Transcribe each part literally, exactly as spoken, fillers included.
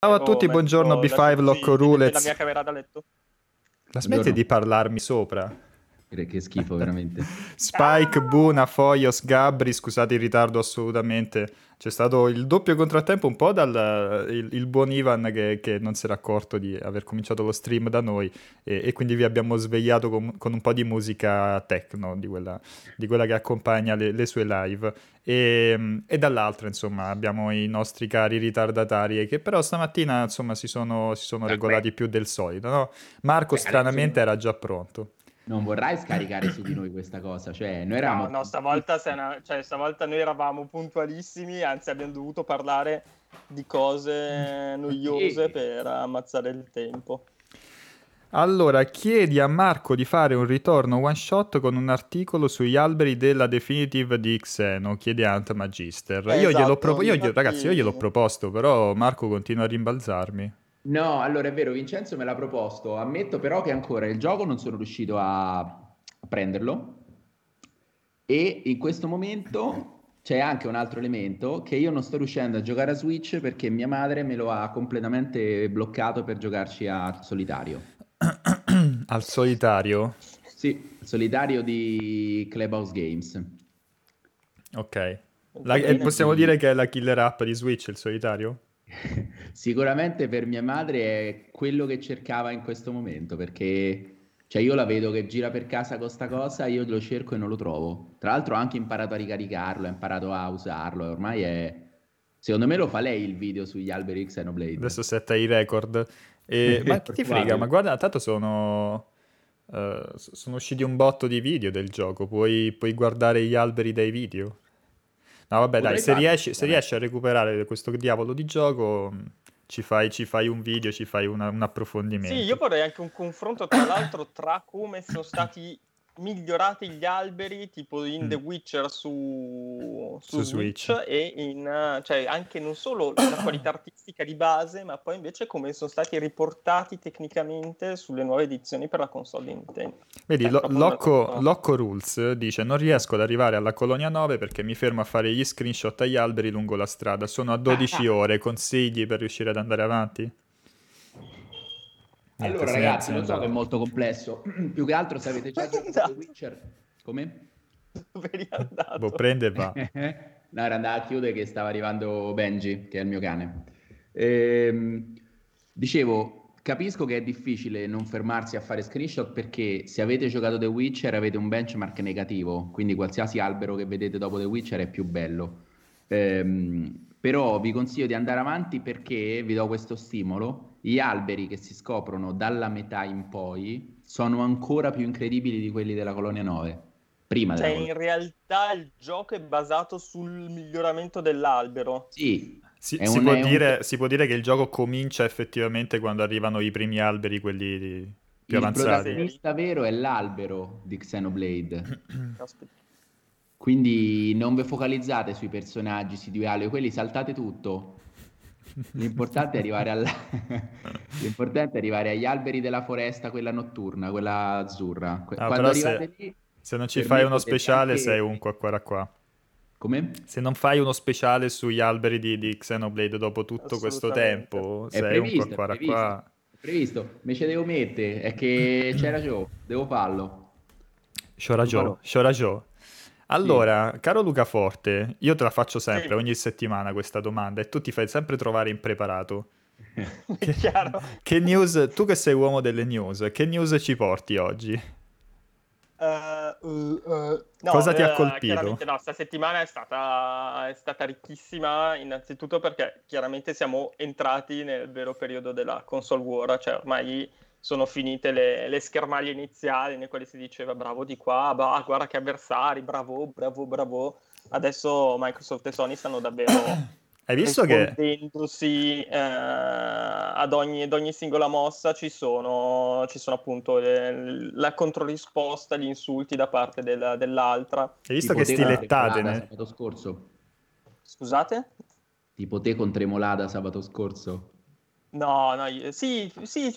Ciao a tutti, oh, buongiorno B cinque Locco Rulez. La mia camera da letto. La smetti di parlarmi sopra? Che schifo, veramente. Spike, ah! Buna, Foyos, Gabri, scusate il ritardo assolutamente. C'è stato il doppio contrattempo un po' dal il, il buon Ivan che, che non si era accorto di aver cominciato lo stream da noi e, e quindi vi abbiamo svegliato con, con un po' di musica techno, di quella, di quella che accompagna le, le sue live. E, e dall'altra, insomma, abbiamo i nostri cari ritardatari che però stamattina, insomma, si sono, si sono regolati più del solito, no? Marco, stranamente, era già pronto. Non vorrai scaricare su di noi questa cosa, cioè noi eravamo... No, no, stavolta, se una... cioè, stavolta noi eravamo puntualissimi, anzi abbiamo dovuto parlare di cose noiose e... per ammazzare il tempo. Allora, chiedi a Marco di fare un ritorno one shot con un articolo sugli alberi della Definitive di Xeno, chiede Ant Magister. Esatto, io gliel'ho propo... io, infatti... Ragazzi, io gliel'ho proposto, però Marco continua a rimbalzarmi. No, allora è vero, Vincenzo me l'ha proposto, ammetto però che ancora il gioco non sono riuscito a, a prenderlo e in questo momento c'è anche un altro elemento che io non sto riuscendo a giocare a Switch perché mia madre me lo ha completamente bloccato per giocarci a solitario. Al solitario? Sì, solitario di Clubhouse Games. Ok, la, possiamo dire che è la killer app di Switch il solitario? Sicuramente per mia madre è quello che cercava in questo momento, perché cioè io la vedo che gira per casa con sta cosa, io lo cerco e non lo trovo. Tra l'altro ho anche imparato a ricaricarlo, ho imparato a usarlo e ormai è... Secondo me lo fa lei il video sugli alberi Xenoblade. Adesso setta i record e... Ma ti frega, ma guarda, tanto sono... Uh, sono usciti un botto di video del gioco, puoi, puoi guardare gli alberi dai video. No vabbè dai, se riesci, se riesci a recuperare questo diavolo di gioco ci fai, ci fai un video, ci fai una, un approfondimento. Sì, io vorrei anche un confronto tra l'altro tra come sono stati migliorati gli alberi tipo in mm. The Witcher su, su, su Switch, Switch e in, cioè anche non solo la qualità artistica di base ma poi invece come sono stati riportati tecnicamente sulle nuove edizioni per la console di Nintendo. Vedi, eh, lo, Locco, una... Locco Rules dice non riesco ad arrivare alla Colonia nove perché mi fermo a fare gli screenshot agli alberi lungo la strada, sono a dodici ah. ore, consigli per riuscire ad andare avanti? Allora Niente, ragazzi, lo so che è molto complesso, più che altro se avete già giocato The Witcher, come? Dove eri andato? Boh, prende va. No, era andato a chiudere che stava arrivando Benji, che è il mio cane. Ehm, dicevo, capisco che è difficile non fermarsi a fare screenshot perché se avete giocato The Witcher avete un benchmark negativo, quindi qualsiasi albero che vedete dopo The Witcher è più bello. Ehm, però vi consiglio di andare avanti perché vi do questo stimolo. Gli alberi che si scoprono dalla metà in poi sono ancora più incredibili di quelli della Colonia nove. Prima cioè della... in realtà il gioco è basato sul miglioramento dell'albero. Sì, si, un, si, può dire, un... si può dire che il gioco comincia effettivamente quando arrivano i primi alberi, quelli di... più il avanzati. Il protagonista vero è l'albero di Xenoblade. Quindi non vi focalizzate sui personaggi, sui dialoghi, quelli saltate tutto. L'importante è arrivare alla... L'importante è arrivare agli alberi della foresta, quella notturna, quella azzurra. Que- ah, quando arrivate se, lì, se non ci fai uno speciale anche... sei un qua qua qua. Come? Se non fai uno speciale sugli alberi di, di Xenoblade dopo tutto questo tempo, sei previsto, un qua qua qua. È previsto, mi ce devo mettere, è che c'è ragione, devo farlo. C'ho ragione, c'ho ragione. Allora, sì. Caro Luca Forte, io te la faccio sempre, sì. Ogni settimana questa domanda e tu ti fai sempre trovare impreparato. Che, chiaro. Che news, tu che sei uomo delle news, che news ci porti oggi? Uh, uh, uh, no, Cosa ti ha colpito? No, sta settimana è stata, è stata ricchissima, innanzitutto perché chiaramente siamo entrati nel vero periodo della console war, cioè ormai... sono finite le, le schermaglie iniziali nei quali si diceva bravo di qua, bah, guarda che avversari, bravo, bravo, bravo. Adesso Microsoft e Sony stanno davvero Hai visto rispondendosi che... eh, ad, ogni, ad ogni singola mossa ci sono, ci sono appunto le, la controrisposta, gli insulti da parte della, dell'altra. Hai visto tipo che stilettate? Tremolada sabato scorso. Scusate? Tipo te con Tremolada sabato scorso. No, no, io, sì, sì,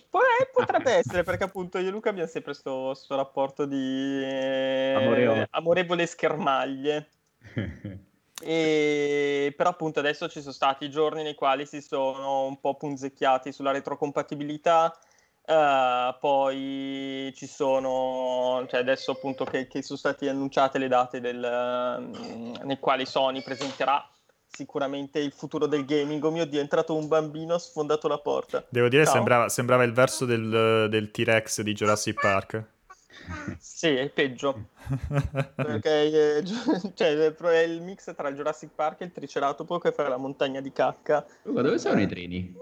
potrebbe essere perché appunto io e Luca abbiamo sempre sto, sto rapporto di eh, amorevole schermaglie. E però appunto adesso ci sono stati giorni nei quali si sono un po' punzecchiati sulla retrocompatibilità, uh, poi ci sono, cioè adesso appunto che, che sono state annunciate le date del, um, nei quali Sony presenterà sicuramente il futuro del gaming. Oh mio Dio, è entrato un bambino, ha sfondato la porta. Devo dire, sembrava, sembrava il verso del, del T-Rex di Jurassic Park. Sì, è peggio. Perché eh, cioè, è il mix tra il Jurassic Park e il Triceratopo che fa la montagna di cacca. Luca, dove sono i treni?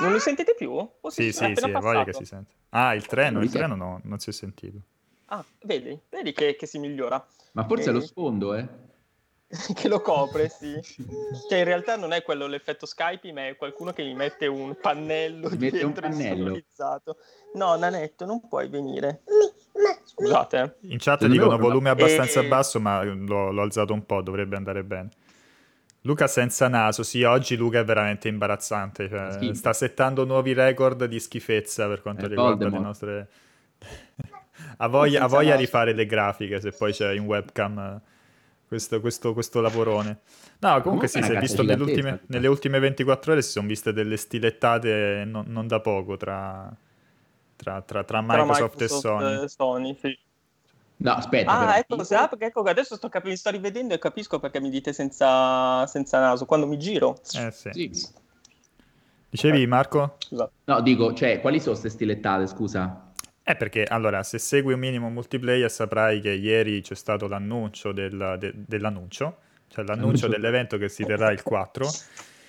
Non li sentite più? O sì, sì, sì, voglio che si sente. Ah, il treno, il treno no, non si è sentito. Ah, vedi, vedi che, che si migliora. Ma forse vedi? È lo sfondo, eh? Che lo copre, sì. Che in realtà non è quello l'effetto Skype, ma è qualcuno che gli mette un pannello mette dietro un pannello. No, Nanetto, non puoi venire. Scusate. In chat dicono volume abbastanza e... basso, ma l'ho, l'ho alzato un po', dovrebbe andare bene. Luca senza naso, sì, oggi Luca è veramente imbarazzante. Cioè, sì. Sta settando nuovi record di schifezza per quanto è riguarda Voldemort. Le nostre... ha voglia, ha voglia di fare le grafiche, se poi c'è in webcam... Questo, questo, questo lavorone. No, comunque sì, si è visto ultime, nelle ultime ventiquattro ore si sono viste delle stilettate non, non da poco tra, tra, tra, tra Microsoft, Microsoft e Sony. Sony sì. No, aspetta. Ah, ecco, se, ah perché, ecco, adesso sto cap- mi sto rivedendo e capisco perché mi dite senza, senza naso, quando mi giro. Eh, sì. Sì. Dicevi, okay. Marco? Esatto. No, dico, cioè, quali sono queste stilettate, scusa? Eh, perché allora, se segui un minimo multiplayer saprai che ieri c'è stato l'annuncio del, de, dell'annuncio, cioè l'annuncio dell'evento che si terrà il quattro.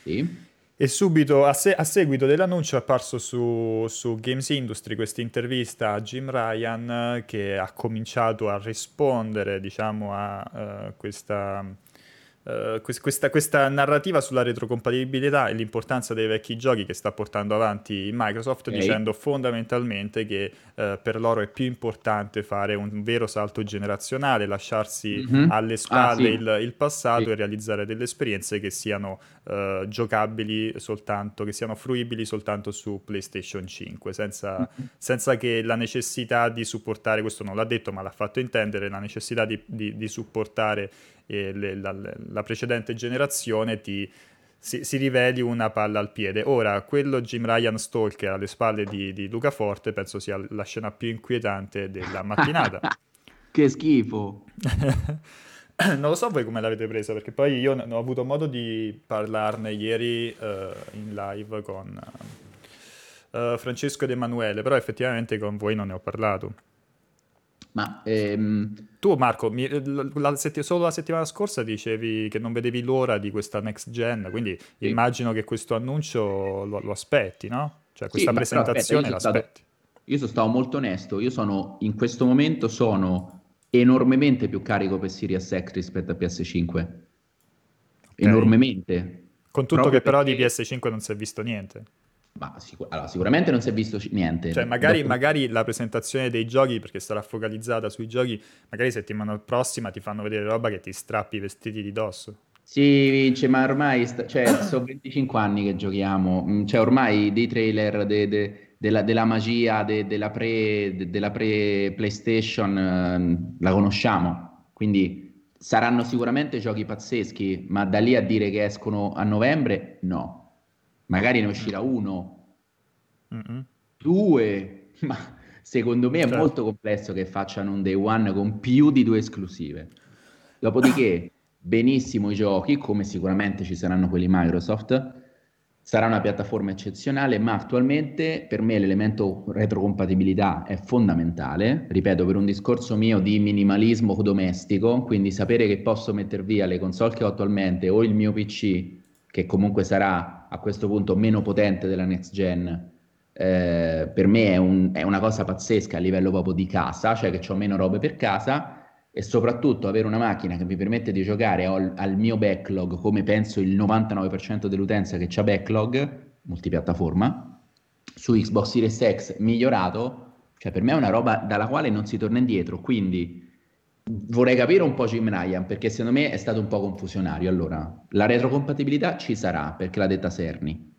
Sì. E subito a, se, a seguito dell'annuncio è apparso su, su Games Industry questa intervista a Jim Ryan che ha cominciato a rispondere, diciamo, a uh, questa, uh, quest, questa, questa narrativa sulla retrocompatibilità e l'importanza dei vecchi giochi che sta portando avanti Microsoft, okay. Dicendo fondamentalmente che uh, per loro è più importante fare un vero salto generazionale, lasciarsi mm-hmm. alle spalle ah, sì. il, il passato sì. e realizzare delle esperienze che siano uh, giocabili soltanto, che siano fruibili soltanto su PlayStation cinque, senza, mm-hmm. senza che la necessità di supportare, questo non l'ha detto ma l'ha fatto intendere, la necessità di, di, di supportare e le, la, la precedente generazione ti, si, si riveli una palla al piede. Ora, quello Jim Ryan Stalker alle spalle di, di Luca Forte penso sia la scena più inquietante della mattinata. Che schifo. Non lo so voi come l'avete presa, perché poi io ne ho avuto modo di parlarne ieri uh, in live con uh, Francesco ed Emanuele, però effettivamente con voi non ne ho parlato. Ma ehm... tu Marco mi, la setti- solo la settimana scorsa dicevi che non vedevi l'ora di questa next gen, quindi sì. Immagino che questo annuncio lo, lo aspetti, no? Cioè questa sì, presentazione aspetta, io l'aspetti stato, io sono stato molto onesto, io sono in questo momento sono enormemente più carico per Series X rispetto a P S cinque, okay. Enormemente, con tutto proprio che però perché... di P S cinque non si è visto niente. Ma sicur- allora, sicuramente non si è visto niente. Cioè, magari, dopo... magari la presentazione dei giochi, perché sarà focalizzata sui giochi, magari settimana prossima ti fanno vedere roba che ti strappi i vestiti di dosso. Sì, Vince, ma ormai sta- cioè, sono venticinque anni che giochiamo. Cioè, ormai dei trailer de- de- della-, della magia de- della, pre- de- della pre PlayStation eh, la conosciamo. Quindi saranno sicuramente giochi pazzeschi, ma da lì a dire che escono a novembre, no. Magari ne uscirà uno, mm-hmm. due, ma secondo me è certo. Molto complesso che facciano un day one con più di due esclusive. Dopodiché, benissimo i giochi, come sicuramente ci saranno quelli Microsoft, sarà una piattaforma eccezionale, ma attualmente per me l'elemento retrocompatibilità è fondamentale, ripeto, per un discorso mio di minimalismo domestico, quindi sapere che posso metter via le console che ho attualmente o il mio P C, che comunque sarà a questo punto meno potente della next gen, eh, per me è, un, è una cosa pazzesca a livello proprio di casa, cioè che ho meno robe per casa e soprattutto avere una macchina che mi permette di giocare al, al mio backlog, come penso il novantanove per cento dell'utenza che c'ha backlog, multipiattaforma, su Xbox Series X migliorato, cioè per me è una roba dalla quale non si torna indietro, quindi... Vorrei capire un po' Jim Ryan, perché secondo me è stato un po' confusionario. Allora, la retrocompatibilità ci sarà, perché l'ha detta Cerni.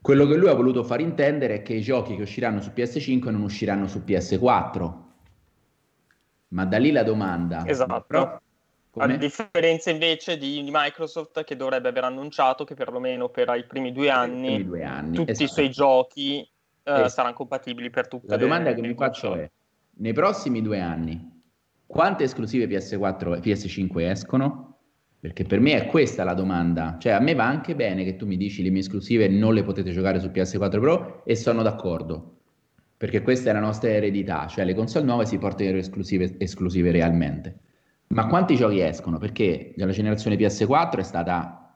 Quello che lui ha voluto far intendere è che i giochi che usciranno su P S cinque non usciranno su P S quattro. Ma da lì la domanda. Esatto. Però, Come? A differenza invece di Microsoft, che dovrebbe aver annunciato che perlomeno per i primi due anni, primi due anni tutti esatto. i suoi giochi uh, esatto. saranno compatibili per tutte. La le, domanda che mi faccio è: nei prossimi due anni quante esclusive P S quattro e P S cinque escono? Perché per me è questa la domanda. Cioè, a me va anche bene che tu mi dici le mie esclusive non le potete giocare su P S quattro Pro, e sono d'accordo, perché questa è la nostra eredità, cioè le console nuove si portano le esclusive, esclusive realmente. Ma quanti giochi escono? Perché la generazione P S quattro è stata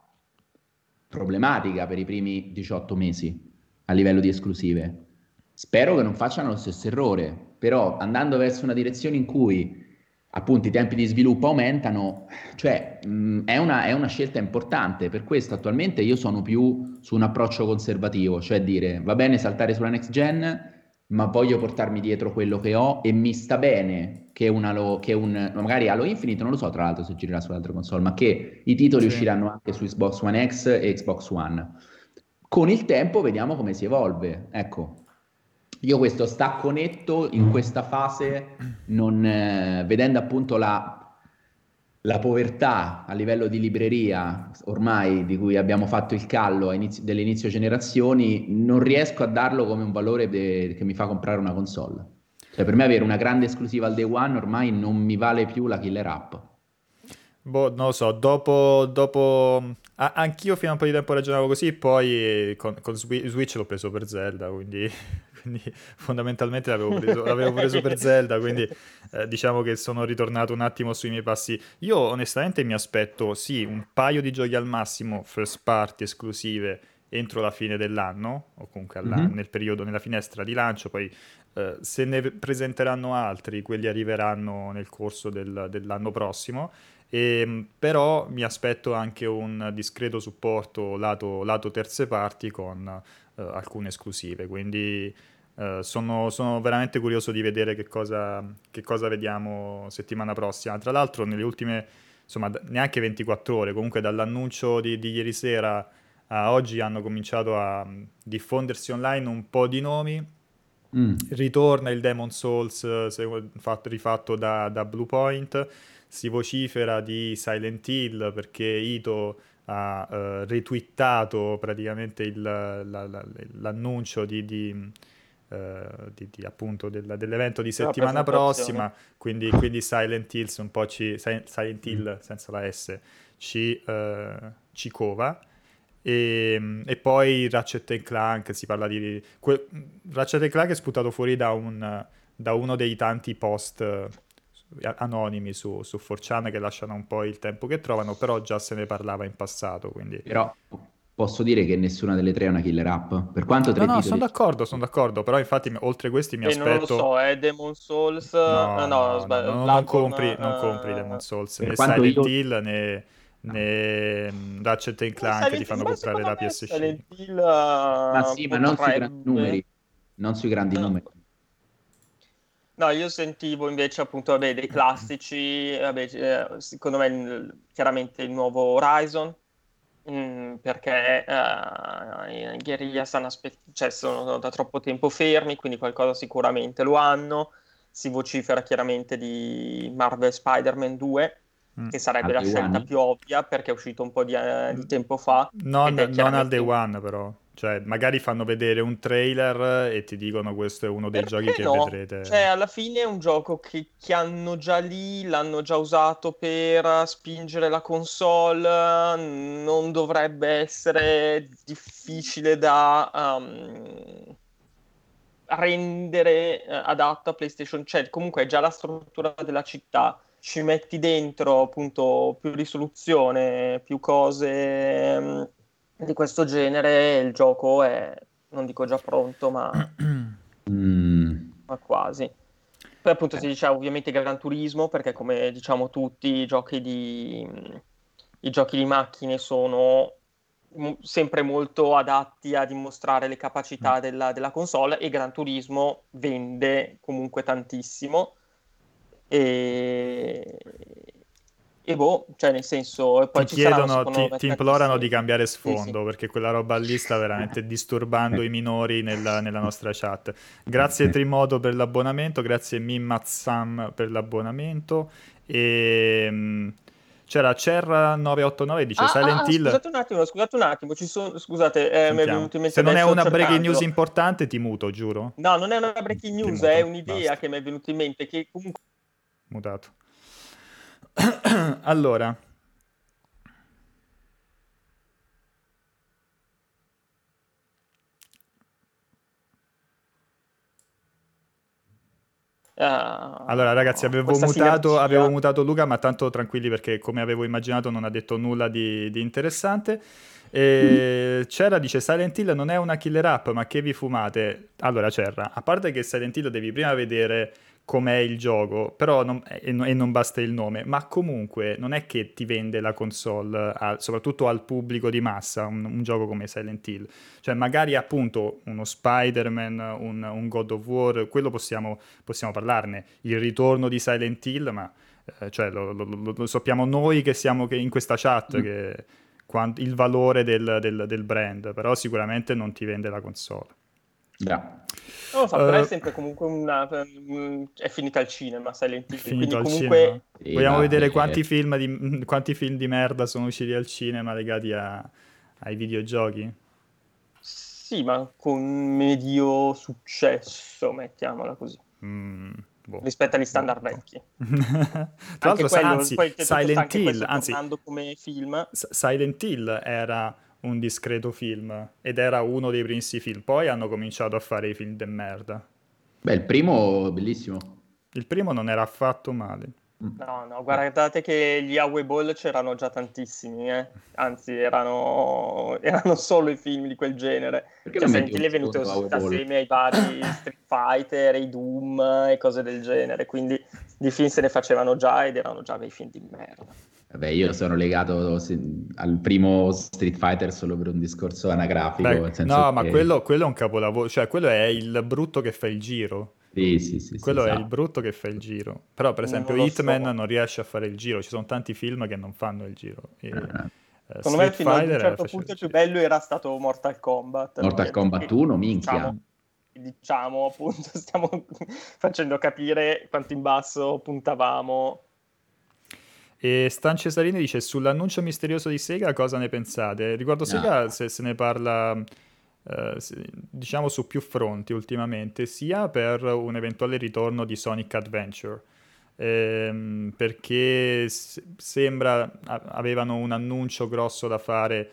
problematica per i primi diciotto mesi a livello di esclusive. Spero che non facciano lo stesso errore, però andando verso una direzione in cui appunto i tempi di sviluppo aumentano, cioè mh, è, una, è una scelta importante. Per questo attualmente io sono più su un approccio conservativo, cioè dire va bene saltare sulla next gen, ma voglio portarmi dietro quello che ho, e mi sta bene che, una lo, che un magari Halo Infinite, non lo so tra l'altro se girerà su altre console, ma che i titoli sì. usciranno anche su Xbox One X e Xbox One. Con il tempo vediamo come si evolve, ecco. Io questo stacco netto in questa fase, non, eh, vedendo appunto la, la povertà a livello di libreria ormai di cui abbiamo fatto il callo a inizio, dell'inizio generazioni, non riesco a darlo come un valore de, che mi fa comprare una console. Cioè per me avere una grande esclusiva al day one ormai non mi vale più la killer app. Boh, non lo so, dopo, dopo... Ah, anch'io fino a un po' di tempo ragionavo così, poi con, con Switch l'ho preso per Zelda, quindi, quindi fondamentalmente l'avevo preso, l'avevo preso per Zelda, quindi eh, diciamo che sono ritornato un attimo sui miei passi. Io onestamente mi aspetto, sì, un paio di giochi al massimo, first party esclusive, entro la fine dell'anno, o comunque all'anno, mm-hmm. nel periodo, nella finestra di lancio, poi... Uh, se ne presenteranno altri, quelli arriveranno nel corso del, dell'anno prossimo, e, però mi aspetto anche un discreto supporto lato, lato terze parti con uh, alcune esclusive, quindi uh, sono, sono veramente curioso di vedere che cosa, che cosa vediamo settimana prossima. Tra l'altro nelle ultime, insomma, neanche ventiquattro ore comunque dall'annuncio di, di ieri sera a oggi hanno cominciato a diffondersi online un po' di nomi. Mm. Ritorna il Demon's Souls se, fatto, rifatto da, da Bluepoint, si vocifera di Silent Hill perché Ito ha uh, retweetato praticamente il, la, la, l'annuncio di, di, uh, di, di appunto della, dell'evento di settimana prossima, quindi, quindi Silent Hills un po' ci, Silent Hill mm. senza la S ci, uh, ci cova. E, e poi Ratchet and Clank, si parla di que, Ratchet and Clank è sputato fuori da, un, da uno dei tanti post anonimi su, su four chan che lasciano un po' il tempo che trovano, però già se ne parlava in passato, quindi... Però posso dire che nessuna delle tre è una killer app, per quanto tre no, no, sono d'accordo, sono d'accordo, però infatti oltre questi mi e aspetto... non lo so, è eh, Demon's Souls... No, no, no, sbag... no, no non, compri, uh... non compri Demon's Souls, per né Silent io... Hill né... né um, Ratchet and Clank che ti fanno comprare la P S cinque. Il, uh, ma sì, ma non sui grandi numeri, non sui grandi no. numeri. No, io sentivo invece appunto vabbè, dei classici, vabbè, eh, secondo me chiaramente il nuovo Horizon, mh, perché eh, i guerriglia stanno aspe- cioè sono da troppo tempo fermi, quindi qualcosa sicuramente lo hanno. Si vocifera chiaramente di Marvel Spider-Man due, che sarebbe la scelta one. più ovvia perché è uscito un po' di, eh, di tempo fa. Non, chiaramente... non al day one però, cioè magari fanno vedere un trailer e ti dicono questo è uno dei perché giochi no? che vedrete. Cioè alla fine è un gioco che, che hanno già lì, l'hanno già usato per spingere la console, non dovrebbe essere difficile da um, rendere adatto a PlayStation, cioè comunque è già la struttura della città. Ci metti dentro appunto più risoluzione, più cose mh, di questo genere, il gioco è, non dico già pronto, ma, mm. ma quasi. Poi appunto eh. si diceva ovviamente Gran Turismo, perché come diciamo tutti i giochi di, i giochi di macchine sono m- sempre molto adatti a dimostrare le capacità mm. della, della console, e Gran Turismo vende comunque tantissimo. E... e boh, cioè nel senso, e poi ti ci chiedono, ti, ti implorano di cambiare sfondo, sì, sì. perché quella roba lì sta veramente disturbando i minori nella, nella nostra chat. Grazie Trimoto per l'abbonamento, grazie Mimmazzam per l'abbonamento, e C'era Cerra nove otto nove, dice ah, Silent Hill. Ah, scusate un attimo, scusate un attimo, ci sono, scusate, eh, mi è venuto in mente. Se non è una cercando. breaking news importante ti muto, giuro. No, non è una breaking news, muto, è un'idea basta. Che mi è venuta in mente. Che comunque... Mutato. Allora. Allora ragazzi avevo mutato, avevo mutato Luca, ma tanto tranquilli perché come avevo immaginato non ha detto nulla di, di interessante. E mm. Cerra dice Silent Hill non è una killer app, ma che vi fumate? Allora Cerra, a parte che Silent Hill devi prima vedere com'è il gioco, però non, e, e non basta il nome, ma comunque non è che ti vende la console a, soprattutto al pubblico di massa un, un gioco come Silent Hill, cioè magari appunto uno Spider-Man, un, un God of War, quello possiamo, possiamo parlarne, il ritorno di Silent Hill, ma eh, cioè lo, lo, lo, lo sappiamo noi che siamo che in questa chat mm. che, quant, il valore del, del, del brand, però sicuramente non ti vende la console. Yeah. Non lo so, uh, però è sempre comunque una è finita al cinema Silent Hill, quindi al comunque cinema. Sì, vogliamo no, vedere quanti film, di, quanti film di merda sono usciti al cinema legati a, ai videogiochi. Sì, ma con medio successo, mettiamola così. Mm. Boh. Rispetto agli standard boh. vecchi. Tra l'altro quello, anzi, Silent Hill, anzi, come film. Silent Hill era un discreto film ed era uno dei principi film, poi hanno cominciato a fare i film de merda. Beh, il primo bellissimo, il primo non era affatto male. No no, guardate che gli Away Ball c'erano già tantissimi, eh. Anzi erano erano solo i film di quel genere, perché cioè, senti, le è venuto assieme ai vari Street Fighter, i Doom e cose del genere, quindi di film se ne facevano già ed erano già dei film di merda. Vabbè, io sono legato al primo Street Fighter solo per un discorso anagrafico. Beh, nel senso no, che... ma quello, quello è un capolavoro, cioè quello è il brutto che fa il giro. Sì, sì, sì. Quello sì, è sa. il brutto che fa il giro. Però, per esempio, non Hitman so. non riesce a fare il giro. Ci sono tanti film che non fanno il giro. E, ah. eh, Secondo me, fino ad un certo punto il più bello era stato Mortal Kombat. Mortal Kombat uno, minchia. Diciamo, diciamo, appunto, stiamo facendo capire quanto in basso puntavamo. E Stan Cesarini dice sull'annuncio misterioso di Sega cosa ne pensate? Riguardo Sega no. se, se ne parla eh, se, diciamo su più fronti ultimamente, sia per un eventuale ritorno di Sonic Adventure ehm, perché se, sembra a, avevano un annuncio grosso da fare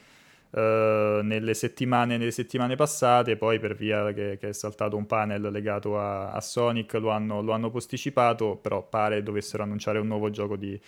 eh, nelle settimane nelle settimane passate, poi per via che, che è saltato un panel legato a, a Sonic lo hanno, lo hanno posticipato, però pare dovessero annunciare un nuovo gioco di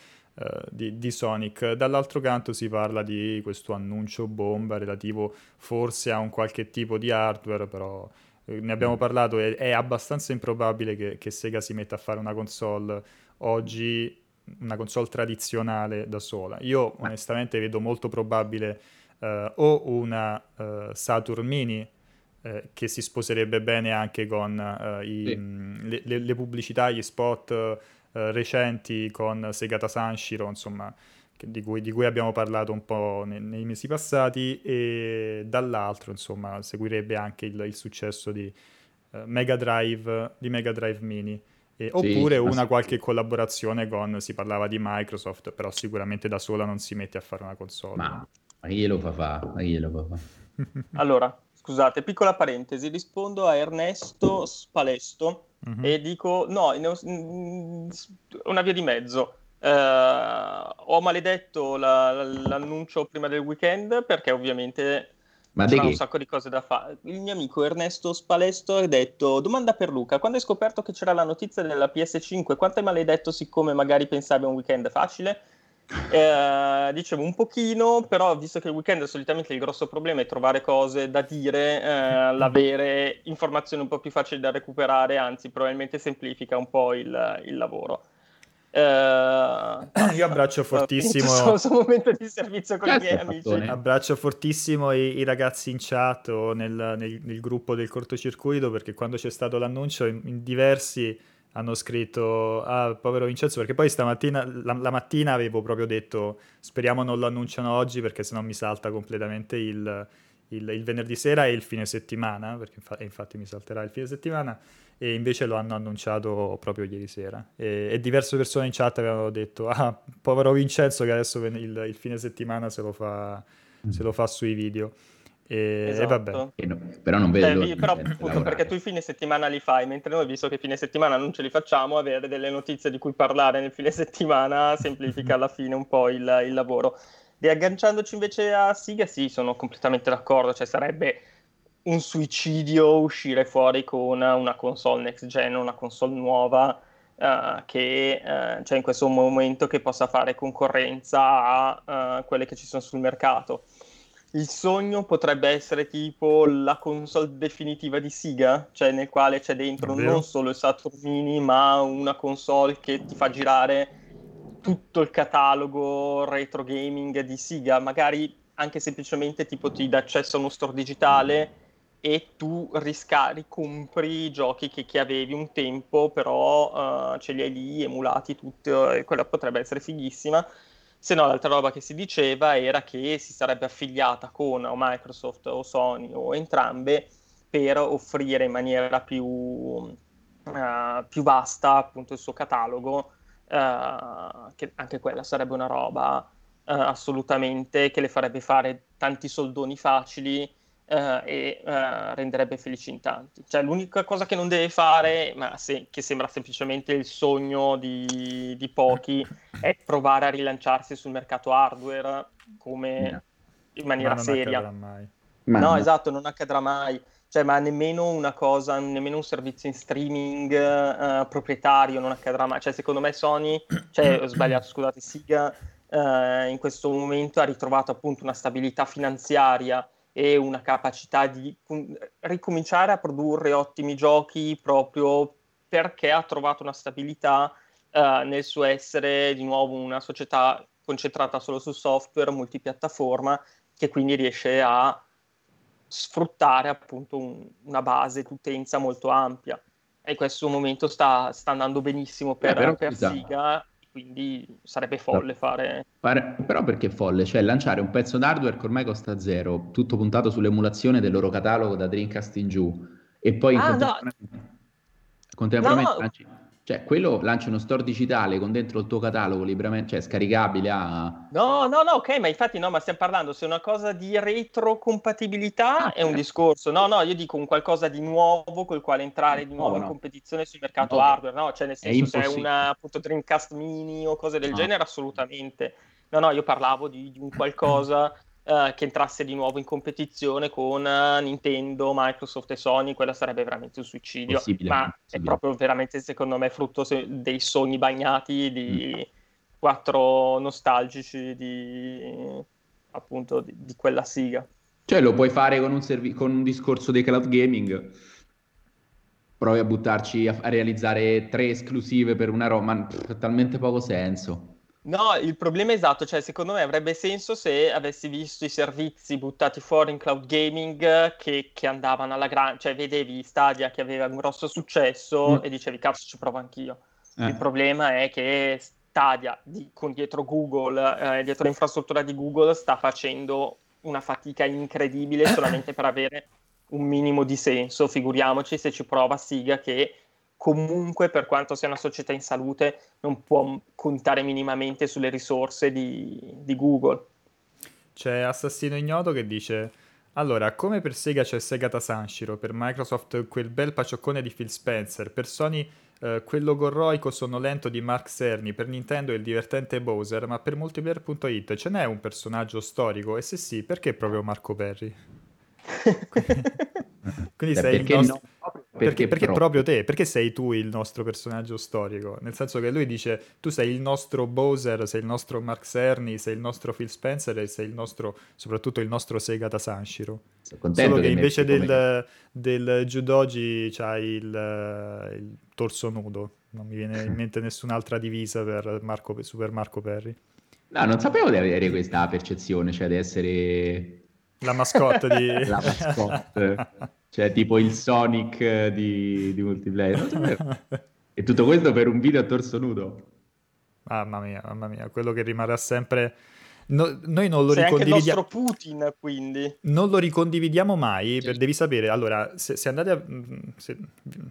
Di, di Sonic. Dall'altro canto si parla di questo annuncio bomba relativo forse a un qualche tipo di hardware, però ne abbiamo parlato, è, è abbastanza improbabile che, che Sega si metta a fare una console oggi, una console tradizionale da sola. Io onestamente vedo molto probabile eh, o una eh, Saturn Mini eh, che si sposerebbe bene anche con eh, i, sì. mh, le, le, le pubblicità, gli spot eh, recenti con Segata Sanshiro, insomma, che, di, cui, di cui abbiamo parlato un po' nei, nei mesi passati, e dall'altro insomma seguirebbe anche il, il successo di uh, Mega Drive di Mega Drive Mini e, sì, oppure una qualche collaborazione con, si parlava di Microsoft, però sicuramente da sola non si mette a fare una console. Ma, ma glielo fa fa, ma glielo fa fa. Allora, scusate, piccola parentesi, rispondo a Ernesto Spalesto mm-hmm. e dico, no, una via di mezzo. Uh, ho maledetto la, l'annuncio prima del weekend perché ovviamente ma c'era un sacco di cose da fare. Il mio amico Ernesto Spalesto ha detto, domanda per Luca, quando hai scoperto che c'era la notizia della P S cinque, quanto hai maledetto siccome magari pensavi a un weekend facile? Eh, dicevo un pochino, però visto che il weekend solitamente il grosso problema è trovare cose da dire, eh, l'avere informazioni un po' più facili da recuperare, anzi probabilmente semplifica un po' il, il lavoro. Eh, io abbraccio fortissimo sono, sono un momento di servizio con Cazzo i miei amici abbraccio fortissimo i, i ragazzi in chat o nel, nel, nel gruppo del cortocircuito, perché quando c'è stato l'annuncio in, in diversi hanno scritto ah, povero Vincenzo, perché poi stamattina la, la mattina avevo proprio detto speriamo non lo annunciano oggi perché sennò mi salta completamente il, il, il venerdì sera e il fine settimana, perché infa- infatti mi salterà il fine settimana, e invece lo hanno annunciato proprio ieri sera, e, e diverse persone in chat avevano detto: ah, povero Vincenzo che adesso il, il fine settimana se lo fa, se lo fa sui video. E, esatto. e vabbè e no, però non vedo eh, però, appunto, perché tu il fine settimana li fai, mentre noi, visto che fine settimana non ce li facciamo, avere delle notizie di cui parlare nel fine settimana semplifica alla fine un po' il, il lavoro. E agganciandoci invece a Sega, sì, sono completamente d'accordo, cioè sarebbe un suicidio uscire fuori con una console next gen, una console nuova uh, che uh, cioè in questo momento che possa fare concorrenza a uh, quelle che ci sono sul mercato. Il sogno potrebbe essere tipo la console definitiva di Sega, cioè nel quale c'è dentro Davvero? non solo il Saturn Mini, ma una console che ti fa girare tutto il catalogo retro gaming di Sega, magari anche semplicemente tipo ti dà accesso a uno store digitale e tu riscari, compri i giochi che, che avevi un tempo, però uh, ce li hai lì emulati tutto, e quella potrebbe essere fighissima. Se no, l'altra roba che si diceva era che si sarebbe affiliata con o Microsoft o Sony o entrambe per offrire in maniera più, uh, più vasta appunto il suo catalogo, uh, che anche quella sarebbe una roba uh, assolutamente che le farebbe fare tanti soldoni facili uh, e uh, renderebbe felici in tanti. Cioè l'unica cosa che non deve fare, ma se, che sembra semplicemente il sogno di, di pochi, è provare a rilanciarsi sul mercato hardware come no. in maniera ma non seria. Accadrà mai. Ma no, no, esatto, non accadrà mai. Cioè, ma nemmeno una cosa, nemmeno un servizio in streaming uh, proprietario non accadrà mai. Cioè, secondo me Sony, cioè, ho sbagliato, scusate, Sega uh, in questo momento ha ritrovato appunto una stabilità finanziaria e una capacità di um, ricominciare a produrre ottimi giochi proprio perché ha trovato una stabilità Uh, nel suo essere di nuovo una società concentrata solo sul software multipiattaforma, che quindi riesce a sfruttare appunto un, una base d'utenza molto ampia, e in questo momento sta, sta andando benissimo per, eh, però, per Sega, quindi sarebbe folle fare... Però perché folle? Cioè lanciare un pezzo d'hardware che ormai costa zero, tutto puntato sull'emulazione del loro catalogo da Dreamcast in giù, e poi ah, contemporaneamente, no. contemporaneamente no. lanci... Cioè, quello lancia uno store digitale con dentro il tuo catalogo liberamente, cioè scaricabile a... No, no, no, ok, ma infatti no, ma stiamo parlando, se è una cosa di retrocompatibilità ah, è un eh. discorso. No, no, io dico un qualcosa di nuovo col quale entrare di nuovo no, in no. competizione sul mercato no. hardware, no? Cioè nel senso, è se è una appunto Dreamcast Mini o cose del no. genere, assolutamente. No, no, io parlavo di, di un qualcosa uh, che entrasse di nuovo in competizione con uh, Nintendo, Microsoft e Sony. Quella sarebbe veramente un suicidio, possibile, ma possibile. È proprio veramente, secondo me, frutto se- dei sogni bagnati di mm. quattro nostalgici di appunto di, di quella Sega. Cioè lo puoi fare con un, servi- con un discorso dei cloud gaming, provi a buttarci a, a realizzare tre esclusive per una roba, ha talmente poco senso. No, il problema è esatto, cioè secondo me avrebbe senso se avessi visto i servizi buttati fuori in cloud gaming che, che andavano alla grande, cioè vedevi Stadia che aveva un grosso successo mm. e dicevi cazzo ci provo anch'io. Eh. Il problema è che Stadia di, con dietro Google, eh, dietro l'infrastruttura di Google, sta facendo una fatica incredibile solamente per avere un minimo di senso, figuriamoci se ci prova Sega che... comunque, per quanto sia una società in salute, non può contare minimamente sulle risorse di, di Google. C'è Assassino Ignoto che dice: allora, come per Sega c'è Segata Sanshiro, per Microsoft quel bel pacioccone di Phil Spencer, per Sony eh, quello gorroico sonnolento di Mark Cerny, per Nintendo il divertente Bowser, ma per Multiplayer punto it ce n'è un personaggio storico? E se sì, perché proprio Marco Perri? Quindi sei perché il nostro... no? Perché, perché, perché proprio. proprio te, perché sei tu il nostro personaggio storico, nel senso che lui dice tu sei il nostro Bowser, sei il nostro Mark Cerny, sei il nostro Phil Spencer e sei il nostro, soprattutto il nostro Segata Sanshiro. Solo che invece del, del judogi c'ha il, il torso nudo, non mi viene in mente nessun'altra divisa per Marco, Super Marco Perri. No, non sapevo di avere questa percezione, cioè di essere... La mascotte di... La mascotte, cioè tipo il Sonic di, di Multiplayer. E tutto questo per un video a torso nudo. Mamma mia, mamma mia, quello che rimarrà sempre... No, noi non lo ricondividiamo. Anche il nostro Putin, quindi. Non lo ricondividiamo mai, per, devi sapere, allora, se, se andate a, se,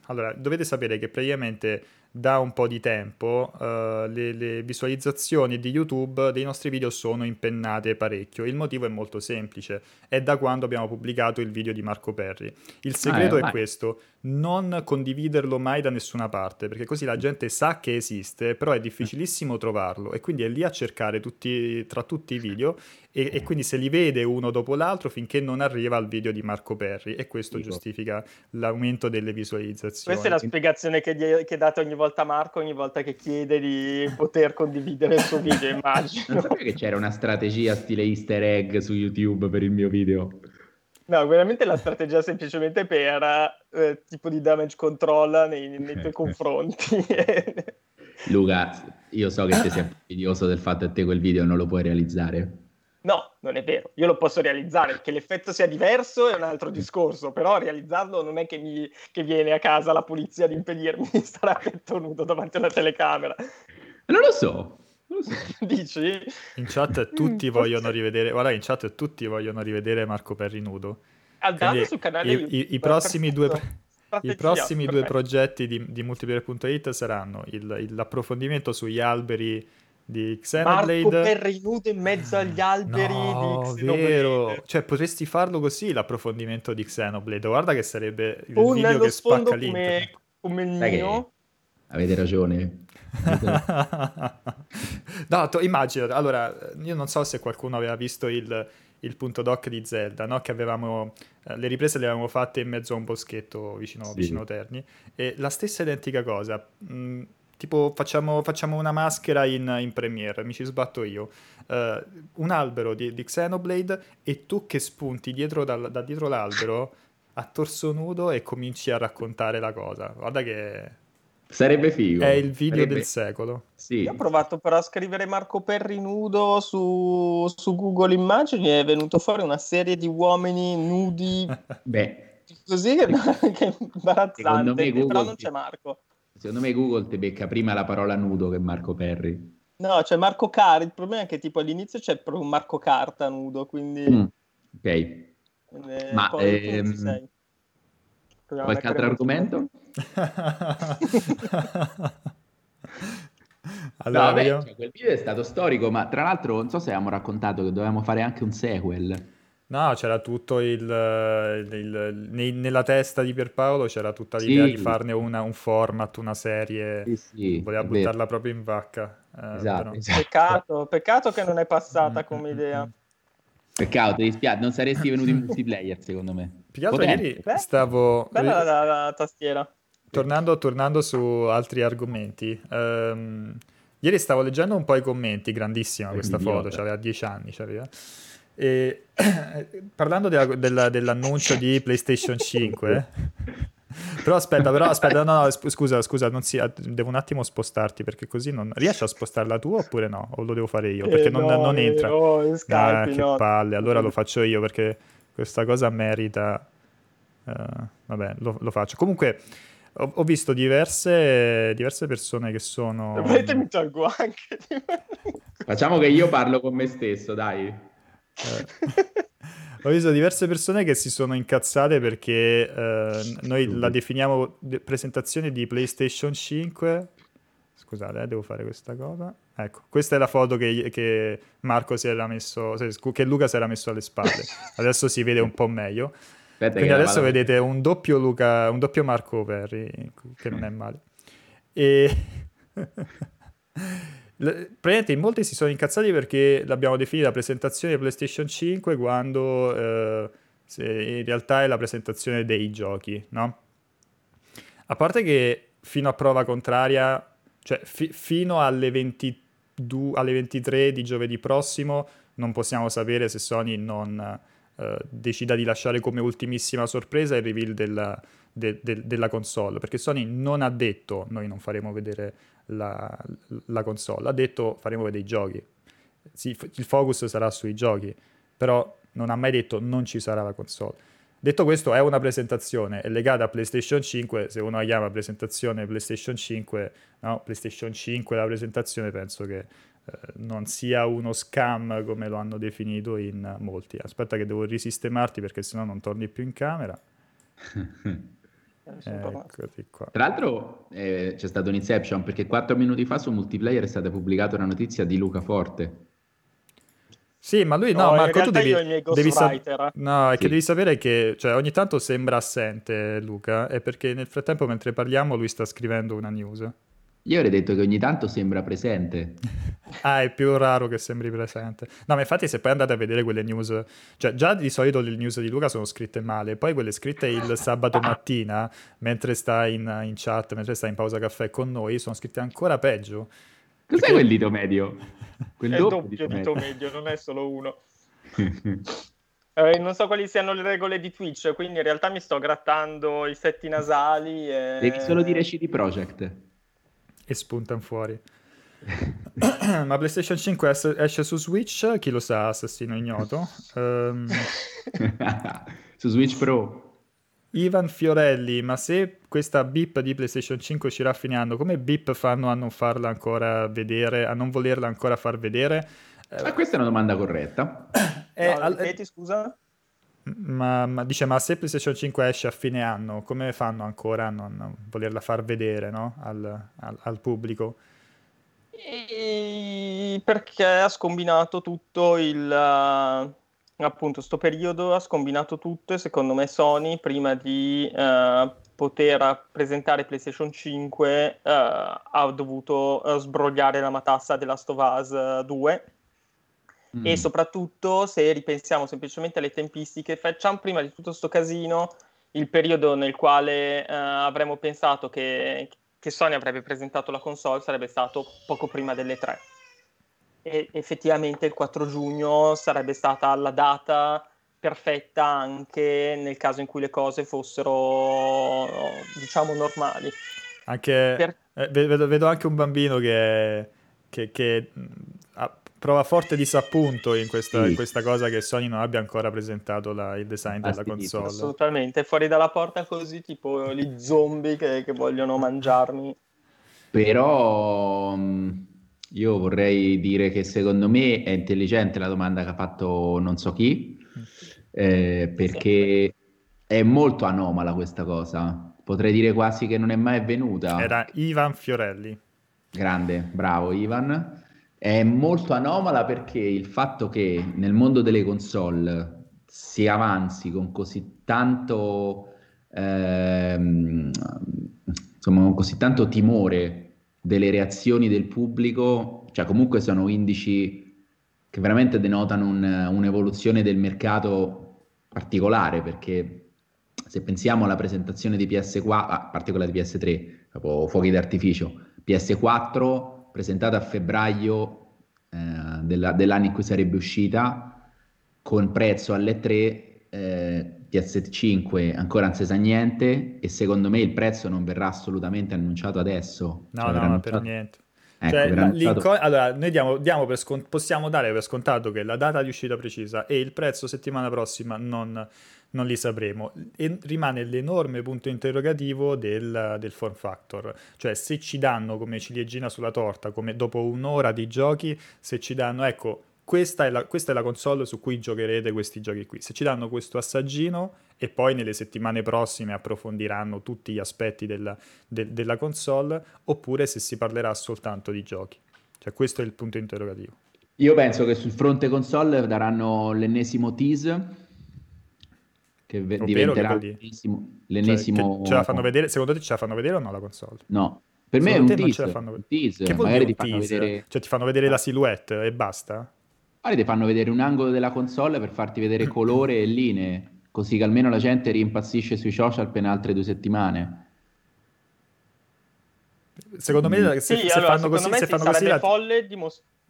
allora, dovete sapere che praticamente da un po' di tempo uh, le, le visualizzazioni di YouTube dei nostri video sono impennate parecchio. Il motivo è molto semplice, è da quando abbiamo pubblicato il video di Marco Perri. Il segreto ah, è, è questo, non condividerlo mai da nessuna parte, perché così la gente sa che esiste, però è difficilissimo trovarlo, e quindi è lì a cercare tutti, tra tutti i video, e, e quindi se li vede uno dopo l'altro finché non arriva al video di Marco Perri, e questo Dico. giustifica l'aumento delle visualizzazioni. Questa è la spiegazione che, gli, che date ogni volta Marco, ogni volta che chiede di poter condividere il suo video, immagino. Non sapevo che c'era una strategia stile easter egg su YouTube per il mio video. No, veramente la strategia semplicemente per eh, tipo di damage control nei, nei tuoi confronti. Luca, io so che te sei invidioso del fatto che te quel video non lo puoi realizzare. No, non è vero, io lo posso realizzare, che l'effetto sia diverso è un altro discorso, però realizzarlo non è che mi che viene a casa la polizia ad impedirmi di stare a petto nudo davanti alla telecamera. Non lo so, non lo so. Dici? In chat tutti vogliono rivedere, guarda, in chat tutti vogliono rivedere Marco Perri nudo. Andate sul canale i, i, i prossimi due... Pre- I prossimi due progetti di, di multiplayer punto it saranno il, il, l'approfondimento sugli alberi di Xenoblade. Marco Perri nudo in mezzo agli alberi no, di Xenoblade. Vero. Cioè potresti farlo così, l'approfondimento di Xenoblade. Guarda che sarebbe il Un video che spacca l'internet. Come, come il mio. Avete ragione. No, to, immagino. Allora, io non so se qualcuno aveva visto il... il punto doc di Zelda, no? Che avevamo eh, le riprese le avevamo fatte in mezzo a un boschetto vicino, sì. vicino Terni, e la stessa identica cosa, mh, tipo facciamo, facciamo una maschera in, in Premiere, mi ci sbatto io, uh, un albero di, di Xenoblade, e tu che spunti dietro dal, da dietro l'albero a torso nudo e cominci a raccontare la cosa, guarda che... Sarebbe figo. È il video Sarebbe... del secolo. Sì. Io ho provato però a scrivere Marco Perri nudo su, su Google Immagini e è venuto fuori una serie di uomini nudi. Beh. Così che, che è imbarazzante, me Google, però non c'è Marco. Secondo me Google ti becca prima la parola nudo che Marco Perri. No, c'è cioè Marco Car, il problema è che tipo all'inizio c'è proprio Marco Carta nudo, quindi... Mm. Ok. Eh, Ma... Ehm... Qualche altro argomento? Allora, no, beh, io... cioè, quel video è stato storico, ma tra l'altro non so se abbiamo raccontato che dovevamo fare anche un sequel. No, c'era tutto il, il, il nei, nella testa di Pierpaolo c'era tutta l'idea sì. di farne una, un format, una serie, sì, sì, voleva buttarla vero. proprio in vacca. Eh, esatto, però... esatto. Peccato, peccato che non è passata come idea. Peccato, ti dispiace, non saresti venuto in multiplayer secondo me. Più che altro ieri stavo... Bella la, la tastiera. Tornando, tornando su altri argomenti, um, ieri stavo leggendo un po' i commenti, grandissima questa foto, c'aveva dieci anni, c'aveva. E, parlando della, della, dell'annuncio di PlayStation cinque, però aspetta, però aspetta, no, no scusa, scusa, non si, devo un attimo spostarti perché così non... Riesci a spostarla tu oppure no? O lo devo fare io? Perché eh non, no, non entra. No, scarpi, ah, che no. palle, allora lo faccio io perché questa cosa merita... Uh, vabbè, lo, lo faccio. Comunque... Ho visto diverse, diverse persone che sono... Mettetemi talgo anche. Facciamo che io parlo con me stesso, dai. Eh. Ho visto diverse persone che si sono incazzate perché eh, noi la definiamo presentazione di PlayStation cinque. Scusate, eh, devo fare questa cosa. Ecco, questa è la foto che, che Marco si era messo... che Luca si era messo alle spalle. Adesso si vede un po' meglio. Aspetta, quindi adesso vedete un doppio Luca, un doppio Marco Perri, che non è male. E praticamente in molti si sono incazzati perché l'abbiamo definita presentazione PlayStation cinque quando eh, se in realtà è la presentazione dei giochi, no? A parte che fino a prova contraria, cioè fi- fino alle ventidue, alle ventitré di giovedì prossimo non possiamo sapere se Sony non... Uh, decida di lasciare come ultimissima sorpresa il reveal della, de, de, della console, perché Sony non ha detto noi non faremo vedere la, la console, ha detto faremo vedere i giochi, sì, f- il focus sarà sui giochi, però non ha mai detto non ci sarà la console. Detto questo, è una presentazione, è legata a PlayStation cinque, se uno la chiama presentazione PlayStation cinque, no, PlayStation cinque la presentazione, penso che non sia uno scam come lo hanno definito in molti. Aspetta che devo risistemarti perché sennò non torni più in camera. Eccoti qua. Tra l'altro eh, c'è stato un inception, perché quattro minuti fa su Multiplayer è stata pubblicata una notizia di Luca Forte. Sì, ma lui no, no Marco, tu devi, devi sap- no, è sì. che devi sapere che, cioè, ogni tanto sembra assente Luca, è perché nel frattempo mentre parliamo lui sta scrivendo una news. Io avrei detto che ogni tanto sembra presente. Ah, è più raro che sembri presente. No, ma infatti se poi andate a vedere quelle news, cioè già di solito le news di Luca sono scritte male, poi quelle scritte il sabato mattina mentre sta in, in chat, mentre sta in pausa caffè con noi, sono scritte ancora peggio. Cos'è perché... quel dito medio? Quel è il doppio dito, dito medio. medio, non è solo uno. Eh, non so quali siano le regole di Twitch, quindi in realtà mi sto grattando i setti nasali e... Devi solo dire C D Projekt. E spuntano fuori. Ma PlayStation cinque es- esce su Switch? Chi lo sa, assassino ignoto. Um... Su Switch Pro. Ivan Fiorelli, ma se questa beep di PlayStation cinque uscirà a fine anno, come beep fanno a non farla ancora vedere, a non volerla ancora far vedere? Ma eh, questa è una domanda corretta. Eh, no, ripeti, scusa? Ma, ma dice, ma se PlayStation cinque esce a fine anno, come fanno ancora a non volerla far vedere, no? al, al, al pubblico? E perché ha scombinato tutto il... appunto sto periodo ha scombinato tutto, e secondo me Sony prima di eh, poter presentare PlayStation cinque eh, ha dovuto eh, sbrogliare la matassa della Last of Us due. Mm. E soprattutto, se ripensiamo semplicemente alle tempistiche, facciamo prima di tutto sto casino il periodo nel quale eh, avremmo pensato che, che Sony avrebbe presentato la console sarebbe stato poco prima delle tre. E effettivamente il quattro giugno sarebbe stata la data perfetta anche nel caso in cui le cose fossero, diciamo, normali. Anche per... eh, vedo, vedo anche un bambino che, che, che ha, prova forte disappunto in questa, sì. in questa cosa che Sony non abbia ancora presentato la, il design della console. Assolutamente, fuori dalla porta così, tipo gli zombie che, che vogliono mangiarmi. Però... io vorrei dire che secondo me è intelligente la domanda che ha fatto non so chi, eh, perché è molto anomala questa cosa. Potrei dire quasi che non è mai avvenuta. Era Ivan Fiorelli. Grande, bravo Ivan. È molto anomala perché il fatto che nel mondo delle console si avanzi con così tanto, ehm, insomma, con così tanto timore delle reazioni del pubblico, cioè comunque sono indici che veramente denotano un, un'evoluzione del mercato particolare, perché se pensiamo alla presentazione di P S quattro, ah, particolare di P S tre, proprio fuochi d'artificio, P S quattro presentata a febbraio eh, della, dell'anno in cui sarebbe uscita, con prezzo alle tre, eh, P S cinque ancora non si sa niente, e secondo me il prezzo non verrà assolutamente annunciato adesso. No, cioè, no, annunciato... per niente. Ecco, cioè, annunciato... Allora, noi diamo, diamo per scont... possiamo dare per scontato che la data di uscita precisa e il prezzo settimana prossima non, non li sapremo. E rimane l'enorme punto interrogativo del, del form factor. Cioè, se ci danno come ciliegina sulla torta, come dopo un'ora di giochi, se ci danno, ecco, Questa è, la, questa è la console su cui giocherete questi giochi qui. Se ci danno questo assaggino e poi nelle settimane prossime approfondiranno tutti gli aspetti della, de, della console, oppure se si parlerà soltanto di giochi. Cioè questo è il punto interrogativo. Io penso che sul fronte console daranno l'ennesimo tease, che v- diventerà che l'ennesimo... l'ennesimo... Cioè, ce la fanno vedere, secondo te ce la fanno vedere o no la console? No. Per me secondo è un tease. La fanno... un tease. Che magari ti fanno vedere... Cioè ti fanno vedere la silhouette e basta? Magari ti fanno vedere un angolo della console per farti vedere colore e linee, così che almeno la gente rimpazzisce sui social per altre due settimane. Secondo me, se, sì, se allora, fanno così, me se fanno sarebbe così, folle di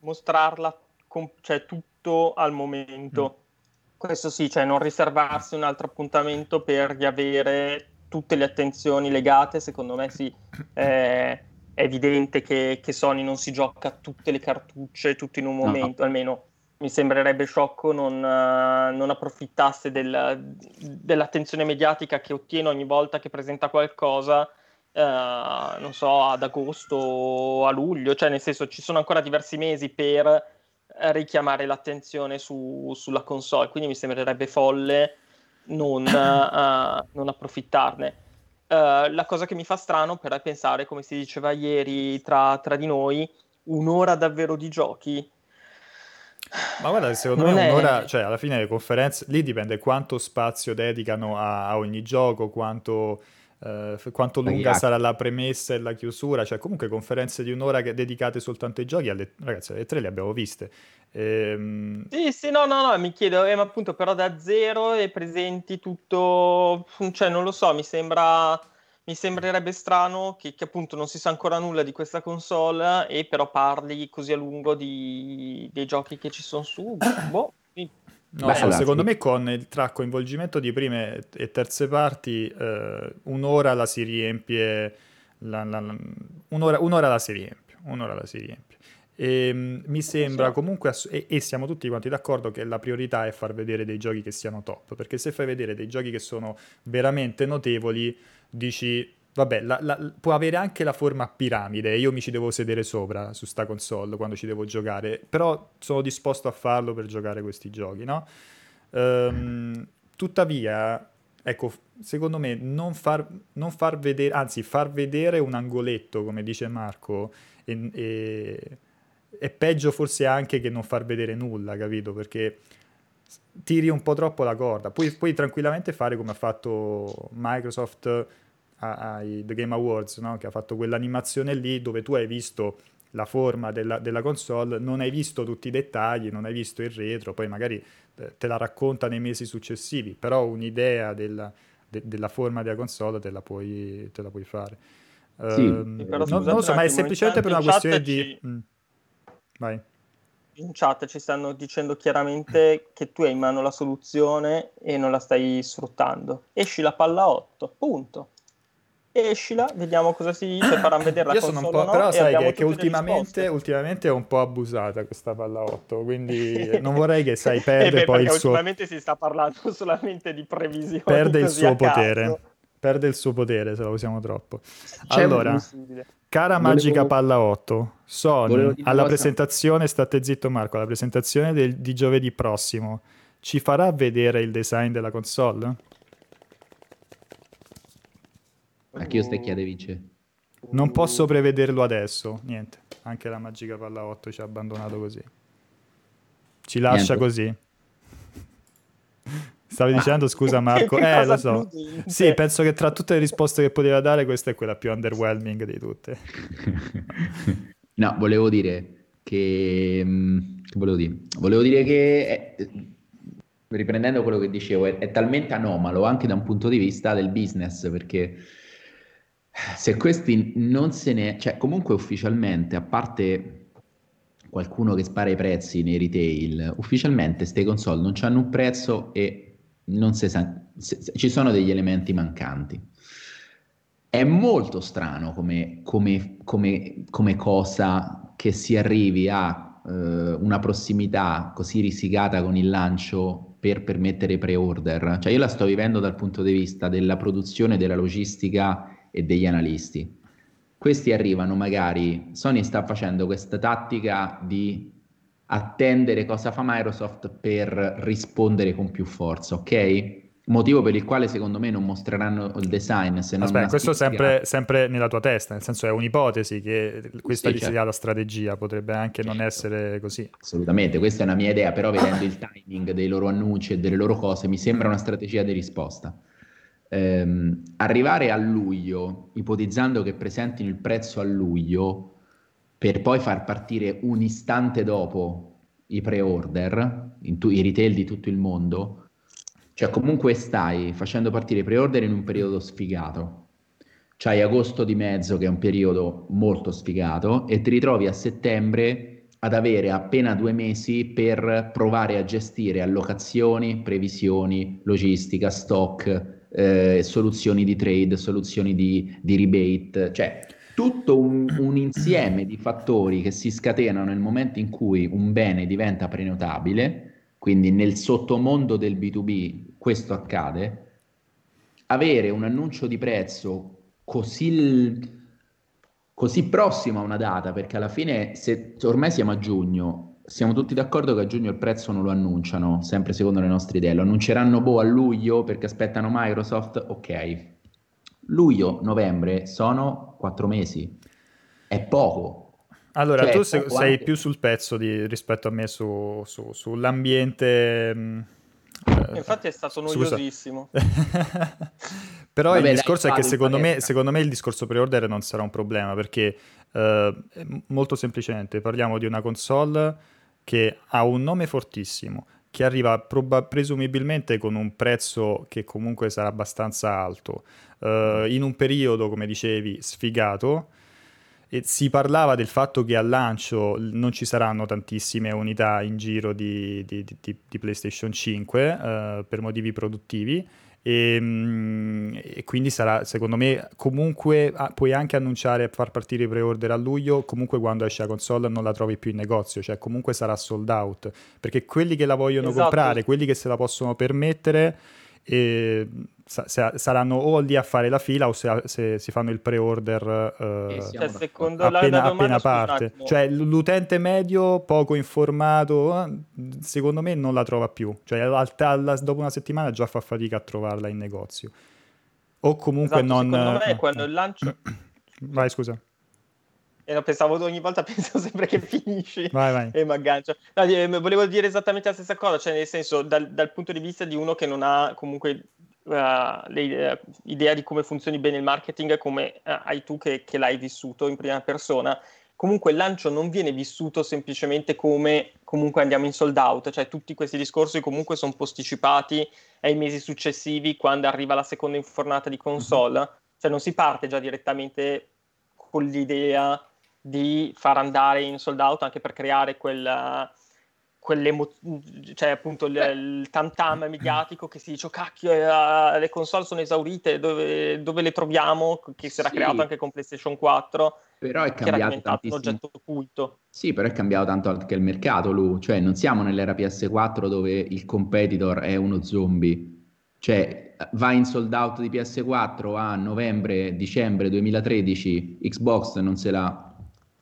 mostrarla com- cioè, tutto al momento. Mm. Questo sì, cioè non riservarsi un altro appuntamento per riavere tutte le attenzioni legate, secondo me sì. Eh, è evidente che, che Sony non si gioca tutte le cartucce, tutto in un momento, no. Almeno... mi sembrerebbe sciocco non, uh, non approfittasse del, dell'attenzione mediatica che ottiene ogni volta che presenta qualcosa eh, non so, ad agosto o a luglio, cioè nel senso ci sono ancora diversi mesi per richiamare l'attenzione su, sulla console, quindi mi sembrerebbe folle non, uh, non approfittarne. Uh, la cosa che mi fa strano però è pensare, come si diceva ieri tra, tra di noi, un'ora davvero di giochi. Ma guarda, secondo non me è... un'ora, cioè alla fine le conferenze, lì dipende quanto spazio dedicano a, a ogni gioco, quanto, eh, quanto lunga sarà la premessa e la chiusura, cioè comunque conferenze di un'ora che dedicate soltanto ai giochi, alle... ragazzi alle tre le abbiamo viste. Ehm... Sì, sì, no, no, no, mi chiedo, eh, ma appunto però da zero e presenti tutto, cioè non lo so, mi sembra, mi sembrerebbe strano che, che appunto non si sa ancora nulla di questa console e però parli così a lungo di, dei giochi che ci sono su, boh. No, beh, so, secondo me con il tra coinvolgimento di prime e terze parti eh, un'ora la si riempie la, la, la, un'ora, un'ora la si riempie un'ora la si riempie E, mi sembra comunque, ass- e, e siamo tutti quanti d'accordo che la priorità è far vedere dei giochi che siano top, perché se fai vedere dei giochi che sono veramente notevoli, dici, vabbè, la, la, può avere anche la forma piramide, io mi ci devo sedere sopra su sta console quando ci devo giocare, però sono disposto a farlo per giocare questi giochi, no? Ehm, tuttavia, ecco, secondo me non far, non far vedere, anzi far vedere un angoletto, come dice Marco, e, e è peggio forse anche che non far vedere nulla, capito? Perché tiri un po' troppo la corda. Puoi, puoi tranquillamente fare come ha fatto Microsoft ai The Game Awards, no? Che ha fatto quell'animazione lì dove tu hai visto la forma della, della console, non hai visto tutti i dettagli, non hai visto il retro, poi magari te la racconta nei mesi successivi, però un'idea della, de, della forma della console te la puoi, te la puoi fare. Sì, um, però non, non lo so, ma è semplicemente per una questione di... Mh. Vai. In chat ci stanno dicendo chiaramente che tu hai in mano la soluzione e non la stai sfruttando. Esci la palla otto, punto. Escila, vediamo cosa si dice, faranno vedere la io console sono un po', no, però sai che, è che ultimamente, ultimamente è un po' abusata questa palla otto, quindi non vorrei che sai perde beh, poi il suo... ultimamente si sta parlando solamente di previsioni. Perde il suo potere, perde il suo potere se la usiamo troppo. C'è allora... Cara volevo... magica palla otto, Sony, alla cosa... presentazione, state zitto Marco, alla presentazione del, di giovedì prossimo, ci farà vedere il design della console? Anche io stecchiate vince. Non posso prevederlo adesso, niente, anche la magica palla otto ci ha abbandonato così. Ci lascia niente. Così. Stavi ah. dicendo, scusa Marco, eh lo so, prudente. Sì, penso che tra tutte le risposte che poteva dare questa è quella più underwhelming di tutte. No, volevo dire che, che volevo dire, volevo dire che è, riprendendo quello che dicevo, è, è talmente anomalo anche da un punto di vista del business, perché se questi non se ne, cioè comunque ufficialmente, a parte qualcuno che spara i prezzi nei retail, ufficialmente ste console non hanno un prezzo e non si sa, se, se, ci sono degli elementi mancanti. È molto strano come, come, come, come cosa che si arrivi a eh, una prossimità così risicata con il lancio per permettere pre-order. Cioè io la sto vivendo dal punto di vista della produzione, della logistica e degli analisti. Questi arrivano magari, Sony sta facendo questa tattica di attendere cosa fa Microsoft per rispondere con più forza, ok? Motivo per il quale secondo me non mostreranno il design, se non aspetta, questo sempre, sempre nella tua testa, nel senso è un'ipotesi che questa sì, gli certo. sia la strategia, potrebbe anche certo. non essere così. Assolutamente, questa è una mia idea, però vedendo il timing dei loro annunci e delle loro cose mi sembra una strategia di risposta. Ehm, arrivare a luglio, ipotizzando che presentino il prezzo a luglio, per poi far partire un istante dopo i pre-order, in tu- i retail di tutto il mondo, cioè comunque stai facendo partire i pre-order in un periodo sfigato, c'hai agosto di mezzo che è un periodo molto sfigato e ti ritrovi a settembre ad avere appena due mesi per provare a gestire allocazioni, previsioni, logistica, stock, eh, soluzioni di trade, soluzioni di, di rebate, cioè... tutto un, un insieme di fattori che si scatenano nel momento in cui un bene diventa prenotabile, quindi nel sottomondo del B due B questo accade, avere un annuncio di prezzo così, così prossimo a una data, perché alla fine, se ormai siamo a giugno, siamo tutti d'accordo che a giugno il prezzo non lo annunciano, sempre secondo le nostre idee, lo annunceranno boh a luglio perché aspettano Microsoft, ok. Luglio, novembre sono quattro mesi, è poco. Allora, cioè, tu se, sei più sul pezzo di, rispetto a me su, su, sull'ambiente. Mh, Infatti è stato noiosissimo. Però Vabbè, il discorso dai, è che secondo me, secondo me il discorso pre-order non sarà un problema, perché eh, molto semplicemente parliamo di una console che ha un nome fortissimo, che arriva proba- presumibilmente con un prezzo che comunque sarà abbastanza alto, eh, in un periodo, come dicevi, sfigato. E si parlava del fatto che al lancio non ci saranno tantissime unità in giro di, di, di, di PlayStation cinque eh, per motivi produttivi, e, e quindi sarà, secondo me, comunque ah, puoi anche annunciare e far partire i pre-order a luglio, comunque quando esce la console non la trovi più in negozio, cioè comunque sarà sold out, perché quelli che la vogliono esatto. comprare, quelli che se la possono permettere, eh, S- saranno o lì a fare la fila o se, se si fanno il pre-order eh, cioè, secondo appena, appena parte, cioè l'utente medio poco informato secondo me non la trova più, cioè al, al, dopo una settimana già fa fatica a trovarla in negozio o comunque esatto, non secondo me quando il lancio vai scusa e lo pensavo ogni volta penso sempre che finisci vai, vai. E mi aggancio no, volevo dire esattamente la stessa cosa, cioè nel senso dal, dal punto di vista di uno che non ha comunque Uh, l'idea di come funzioni bene il marketing, come uh, hai tu che, che l'hai vissuto in prima persona. Comunque il lancio non viene vissuto semplicemente come comunque andiamo in sold out, cioè tutti questi discorsi comunque sono posticipati ai mesi successivi quando arriva la seconda infornata di console, mm-hmm. cioè non si parte già direttamente con l'idea di far andare in sold out anche per creare quella... Quell'emo- cioè appunto il, il tam-tam mediatico che si dice oh, cacchio eh, le console sono esaurite, dove, dove le troviamo, che si era sì. creato anche con PlayStation quattro, però è cambiato tantissimo. Un oggetto culto. Sì, però è cambiato tanto anche il mercato, Lu, cioè non siamo nell'era P S quattro dove il competitor è uno zombie, cioè va in sold out di P S quattro a novembre dicembre duemilatredici, Xbox non se la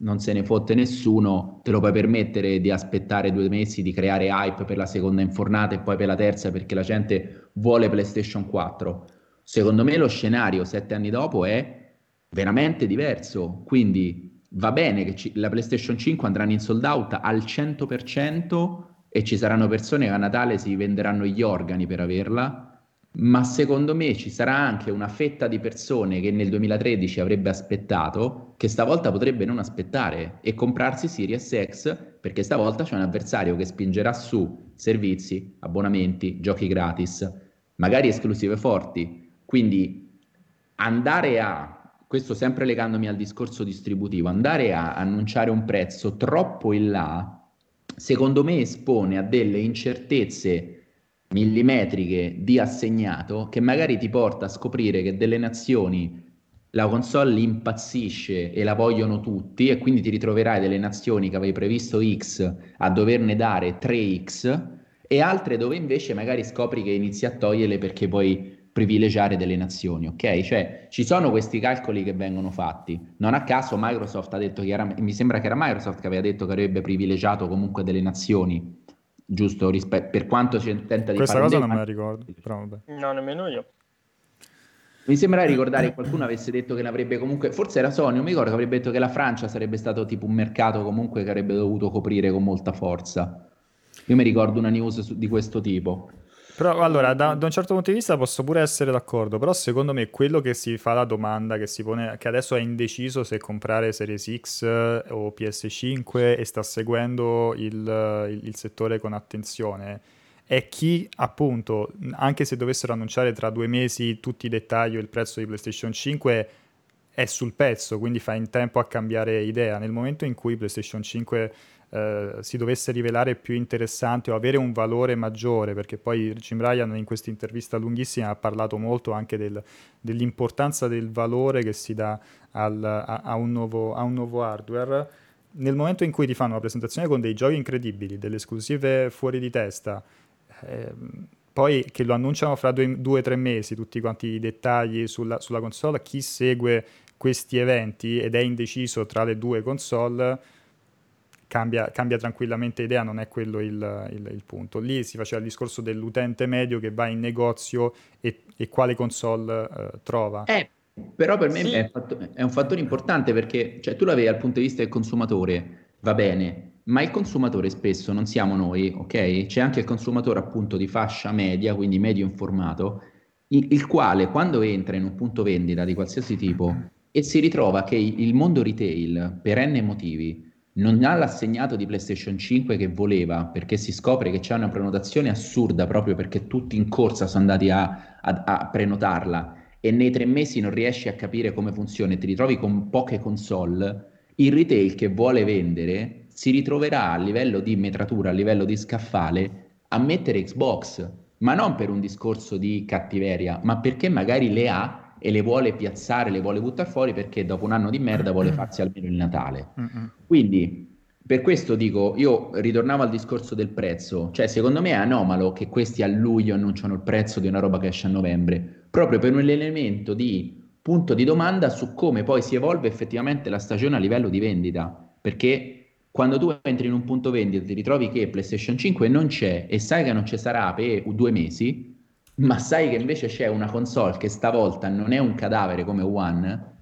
non se ne fotte nessuno, te lo puoi permettere di aspettare due mesi, di creare hype per la seconda infornata e poi per la terza perché la gente vuole PlayStation quattro. Secondo me lo scenario sette anni dopo è veramente diverso, quindi va bene che ci, la PlayStation cinque andrà in sold out al cento per cento e ci saranno persone che a Natale si venderanno gli organi per averla, ma secondo me ci sarà anche una fetta di persone che nel duemilatredici avrebbe aspettato, che stavolta potrebbe non aspettare e comprarsi Series X, perché stavolta c'è un avversario che spingerà su servizi, abbonamenti, giochi gratis, magari esclusive forti. Quindi andare a, questo sempre legandomi al discorso distributivo, andare a annunciare un prezzo troppo in là, secondo me espone a delle incertezze millimetriche di assegnato che magari ti porta a scoprire che delle nazioni la console impazzisce e la vogliono tutti e quindi ti ritroverai delle nazioni che avevi previsto X a doverne dare tre X e altre dove invece magari scopri che inizi a toglierle perché puoi privilegiare delle nazioni, ok? Cioè ci sono questi calcoli che vengono fatti, non a caso Microsoft ha detto chiaramente, mi sembra che era Microsoft che aveva detto che avrebbe privilegiato comunque delle nazioni, giusto, rispetto per quanto si tenta di questa fare cosa non me la ricordo però vabbè. No, nemmeno io mi sembra ricordare che qualcuno avesse detto che l'avrebbe comunque, forse era Sony, non mi ricordo, che avrebbe detto che la Francia sarebbe stato tipo un mercato comunque che avrebbe dovuto coprire con molta forza, io mi ricordo una news su, di questo tipo. Però allora da, da un certo punto di vista posso pure essere d'accordo, però secondo me quello che si fa la domanda che si pone, che adesso è indeciso se comprare Series X o P S cinque e sta seguendo il, il, il settore con attenzione, è chi appunto anche se dovessero annunciare tra due mesi tutti i dettagli e il prezzo di PlayStation cinque è sul pezzo, quindi fa in tempo a cambiare idea. Nel momento in cui PlayStation cinque Uh, si dovesse rivelare più interessante o avere un valore maggiore, perché poi Jim Ryan in questa intervista lunghissima ha parlato molto anche del, dell'importanza del valore che si dà al, a, a, un nuovo, a un nuovo hardware. Nel momento in cui ti fanno una presentazione con dei giochi incredibili, delle esclusive fuori di testa, eh, poi che lo annunciano fra due o tre mesi, tutti quanti i dettagli sulla, sulla console, chi segue questi eventi ed è indeciso tra le due console cambia, cambia tranquillamente idea, non è quello il, il, il punto. Lì si faceva il discorso dell'utente medio che va in negozio e, e quale console eh, trova. Eh, però per me sì. è, fatto, è un fattore importante, perché cioè, tu l'avevi dal punto di vista del consumatore, va bene, ma il consumatore spesso non siamo noi, ok? C'è anche il consumatore appunto di fascia media, quindi medio informato, il, il quale quando entra in un punto vendita di qualsiasi tipo e si ritrova che il mondo retail, per n motivi, non ha l'assegnato di PlayStation cinque che voleva, perché si scopre che c'è una prenotazione assurda proprio perché tutti in corsa sono andati a, a, a prenotarla, e nei tre mesi non riesci a capire come funziona e ti ritrovi con poche console, il retail che vuole vendere si ritroverà a livello di metratura, a livello di scaffale, a mettere Xbox, ma non per un discorso di cattiveria, ma perché magari le ha e le vuole piazzare, le vuole buttare fuori, perché dopo un anno di merda vuole farsi almeno il Natale. Uh-uh. Quindi per questo dico, io ritornavo al discorso del prezzo, cioè secondo me è anomalo che questi a luglio annunciano il prezzo di una roba che esce a novembre, proprio per un elemento di punto di domanda su come poi si evolve effettivamente la stagione a livello di vendita, perché quando tu entri in un punto vendita ti ritrovi che PlayStation cinque non c'è e sai che non ci sarà per due mesi, ma sai che invece c'è una console che stavolta non è un cadavere come One,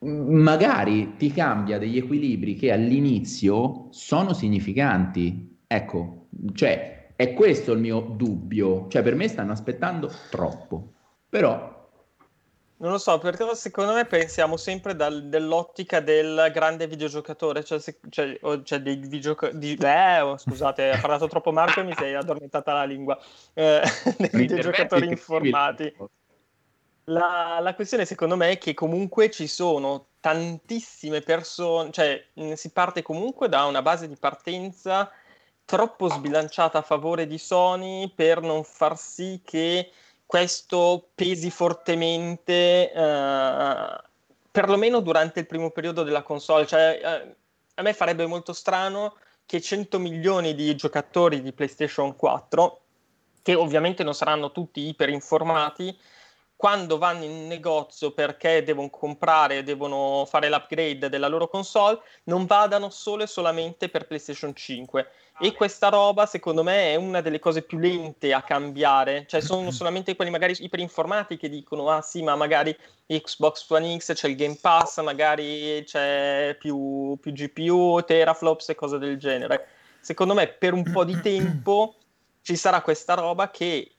magari ti cambia degli equilibri che all'inizio sono significanti. Ecco, cioè è questo il mio dubbio, cioè per me stanno aspettando troppo, però... Non lo so, perché secondo me pensiamo sempre dal, dell'ottica del grande videogiocatore, cioè, se, cioè, cioè dei videogiocatori... Eh, oh, scusate, ha parlato troppo Marco e mi sei addormentata la lingua. Eh, dei videogiocatori informati. La, la questione secondo me è che comunque ci sono tantissime persone, cioè mh, si parte comunque da una base di partenza troppo sbilanciata a favore di Sony per non far sì che questo pesi fortemente, eh, perlomeno durante il primo periodo della console. Cioè, eh, a me farebbe molto strano che cento milioni di giocatori di PlayStation quattro, che ovviamente non saranno tutti iperinformati, quando vanno in negozio perché devono comprare, devono fare l'upgrade della loro console, non vadano solo e solamente per PlayStation cinque. E questa roba, secondo me, è una delle cose più lente a cambiare. Cioè, sono solamente quelli magari iperinformati che dicono ah sì, ma magari Xbox One X c'è il Game Pass, magari c'è più, più G P U, teraflops e cose del genere. Secondo me, per un po' di tempo ci sarà questa roba che...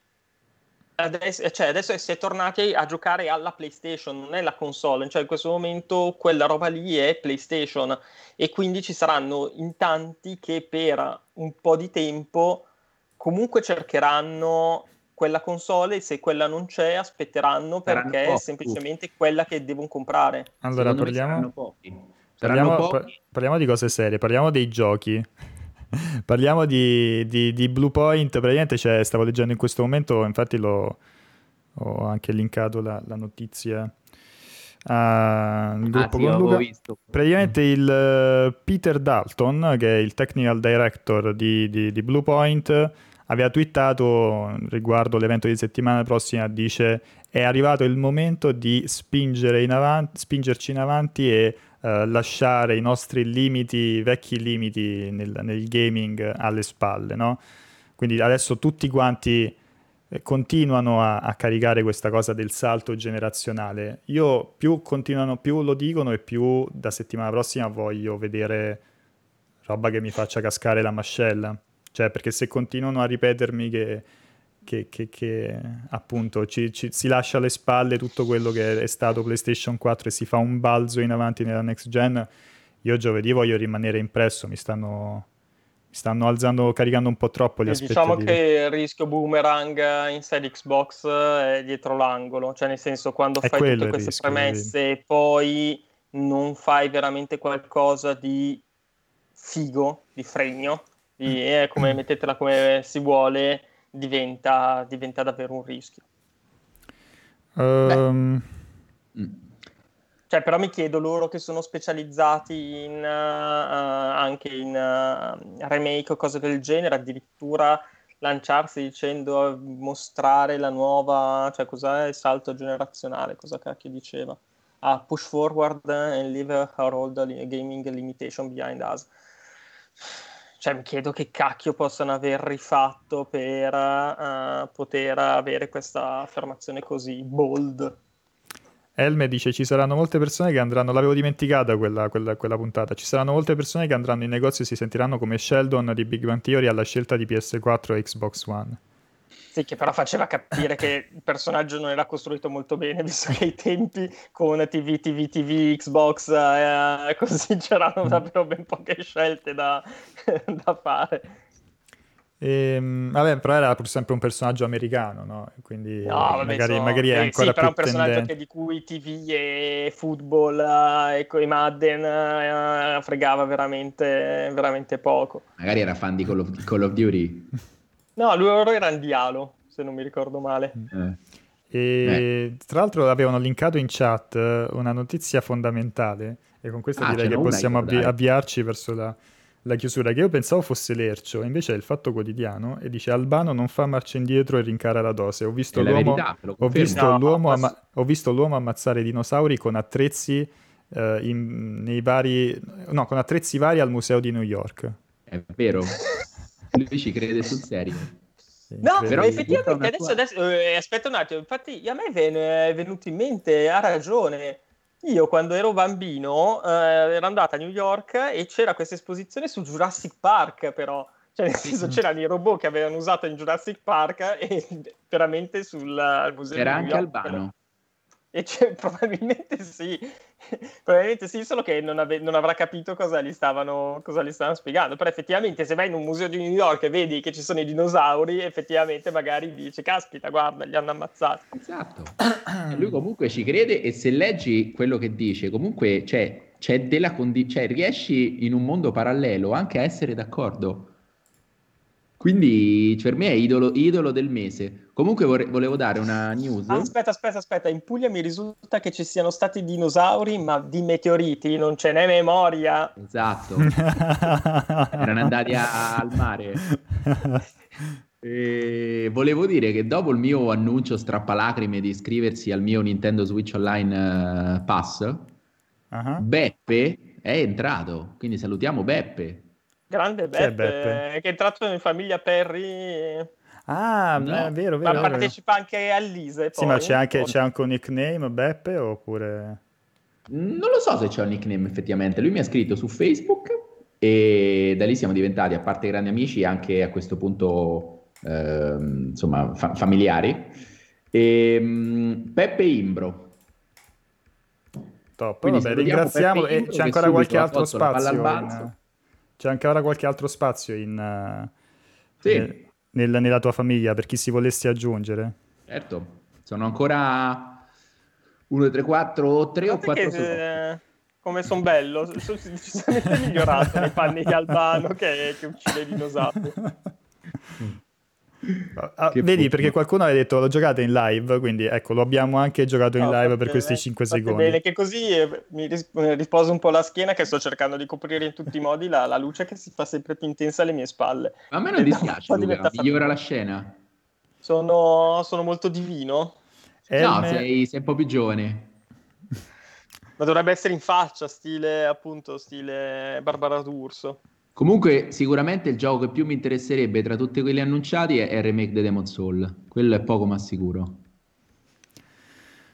Adesso, cioè adesso si è tornati a giocare alla PlayStation, non è la console, cioè in questo momento quella roba lì è PlayStation, e quindi ci saranno in tanti che per un po' di tempo comunque cercheranno quella console, e se quella non c'è aspetteranno perché è semplicemente quella che devono comprare. Allora parliamo, pochi. Parliamo, pochi. parliamo di cose serie, parliamo dei giochi. Parliamo di, di, di Blue Point. Praticamente cioè, stavo leggendo in questo momento, infatti l'ho, ho anche linkato la, la notizia al gruppo ah, sì, con Luca. Visto. Praticamente il uh, Peter Dalton, che è il technical director di, di, di Blue Point, aveva twittato riguardo l'evento di settimana prossima, dice: è arrivato il momento di spingere in avanti, spingerci in avanti e Uh, lasciare i nostri limiti, vecchi limiti nel, nel gaming alle spalle, no? Quindi adesso tutti quanti continuano a, a caricare questa cosa del salto generazionale. Io più continuano, più lo dicono, e più da settimana prossima voglio vedere roba che mi faccia cascare la mascella. Cioè, perché se continuano a ripetermi che Che, che, che appunto ci, ci, si lascia alle spalle tutto quello che è stato PlayStation quattro e si fa un balzo in avanti nella next gen, io giovedì voglio rimanere impresso. Mi stanno, mi stanno alzando, caricando un po' troppo le aspettative. Diciamo che il rischio boomerang inside Xbox è dietro l'angolo, cioè nel senso, quando è fai tutte queste rischio, premesse e poi non fai veramente qualcosa di figo, di fregno, di, eh, come mettetela come si vuole, diventa diventa davvero un rischio. um... Cioè, però mi chiedo, loro che sono specializzati in, uh, anche in uh, remake o cose del genere, addirittura lanciarsi dicendo, mostrare la nuova, cioè cos'è il salto generazionale, cosa cacchio diceva, ah, push forward and leave our old gaming limitation behind us. Cioè mi chiedo che cacchio possano aver rifatto per uh, poter avere questa affermazione così bold. Elme dice ci saranno molte persone che andranno, l'avevo dimenticata quella, quella, quella puntata, ci saranno molte persone che andranno in negozio e si sentiranno come Sheldon di Big Bang Theory alla scelta di P S quattro e Xbox One. Sì, che però faceva capire che il personaggio non era costruito molto bene, visto che ai tempi con T V, T V, T V, Xbox eh, così c'erano davvero ben poche scelte da, da fare. E, vabbè, però era pur sempre un personaggio americano, no? Quindi no, vabbè, magari, so, magari è ancora sì, più però un personaggio tendente. Che di cui T V e football e, e Madden e, fregava veramente veramente poco. Magari era fan di Call of, Call of Duty. No, loro erano Dialo, se non mi ricordo male. Eh. E eh. Tra l'altro avevano linkato in chat una notizia fondamentale e con questo ah, direi che possiamo avvi- avviarci verso la... la chiusura, che io pensavo fosse Lercio, invece è Il Fatto Quotidiano e dice Albano non fa marcia indietro e rincara la dose. Ho visto, l'uomo, verità, ho visto, no, l'uomo, amma- ho visto l'uomo ammazzare i dinosauri con attrezzi eh, in, nei vari no con attrezzi vari al museo di New York. È vero. Lui ci crede sul serio. No, però effettivamente adesso, adesso eh, aspetta un attimo, infatti a me è venuto in mente, ha ragione. Io quando ero bambino eh, ero andata a New York e c'era questa esposizione su Jurassic Park, però cioè nel senso c'erano i robot che avevano usato in Jurassic Park e veramente sul al museo era anche Albano e cioè, probabilmente sì probabilmente sì solo che non, ave- non avrà capito cosa gli stavano cosa gli stavano spiegando, però effettivamente se vai in un museo di New York e vedi che ci sono i dinosauri effettivamente magari dice caspita guarda li hanno ammazzati. Esatto. Lui comunque ci crede e se leggi quello che dice comunque c'è, c'è della condi- cioè riesci in un mondo parallelo anche a essere d'accordo. Quindi per me è idolo, idolo del mese. Comunque vorre- volevo dare una news. Aspetta, aspetta, aspetta. In Puglia mi risulta che ci siano stati dinosauri, ma di meteoriti non ce n'è memoria. Esatto. Erano andati a- al mare. E volevo dire che dopo il mio annuncio strappalacrime di iscriversi al mio Nintendo Switch Online uh, Pass, uh-huh. Beppe è entrato. Quindi salutiamo Beppe. Grande Beppe, Beppe, che è entrato in famiglia Perri. Ah, no. È vero, vero. Ma partecipa vero. Anche all'I S E. Sì, ma c'è anche, c'è anche un nickname Beppe oppure... Non lo so se c'è un nickname effettivamente. Lui mi ha scritto su Facebook e da lì siamo diventati, a parte grandi amici, anche a questo punto, eh, insomma, fa- familiari. E, um, Beppe Imbro. Top, vabbè, ringraziamo. Beppe Imbro, e c'è ancora qualche altro spazio. C'è anche ora qualche altro spazio in, uh, sì. eh, nel, nella tua famiglia per chi si volesse aggiungere? Certo, sono ancora uno, due, tre, quattro, tre o quattro. Se, come son bello, sono decisamente migliorato nei panni di Albano che, che uccide i dinosauri. Ah, vedi puttana. Perché qualcuno aveva detto lo giocate in live, quindi ecco lo abbiamo anche giocato in no, live per bene, questi cinque secondi bene, che così eh, mi ris- riposo un po' la schiena che sto cercando di coprire in tutti i modi la, la luce che si fa sempre più intensa alle mie spalle. Ma a me non dispiace, Luca, migliora la scena. Sono, sono molto divino. Eh, no, me... sei, sei un po' più giovane. Ma dovrebbe essere in faccia, stile appunto stile Barbara D'Urso. Comunque sicuramente il gioco che più mi interesserebbe tra tutti quelli annunciati è il remake di Demon's Souls, quello è poco ma sicuro.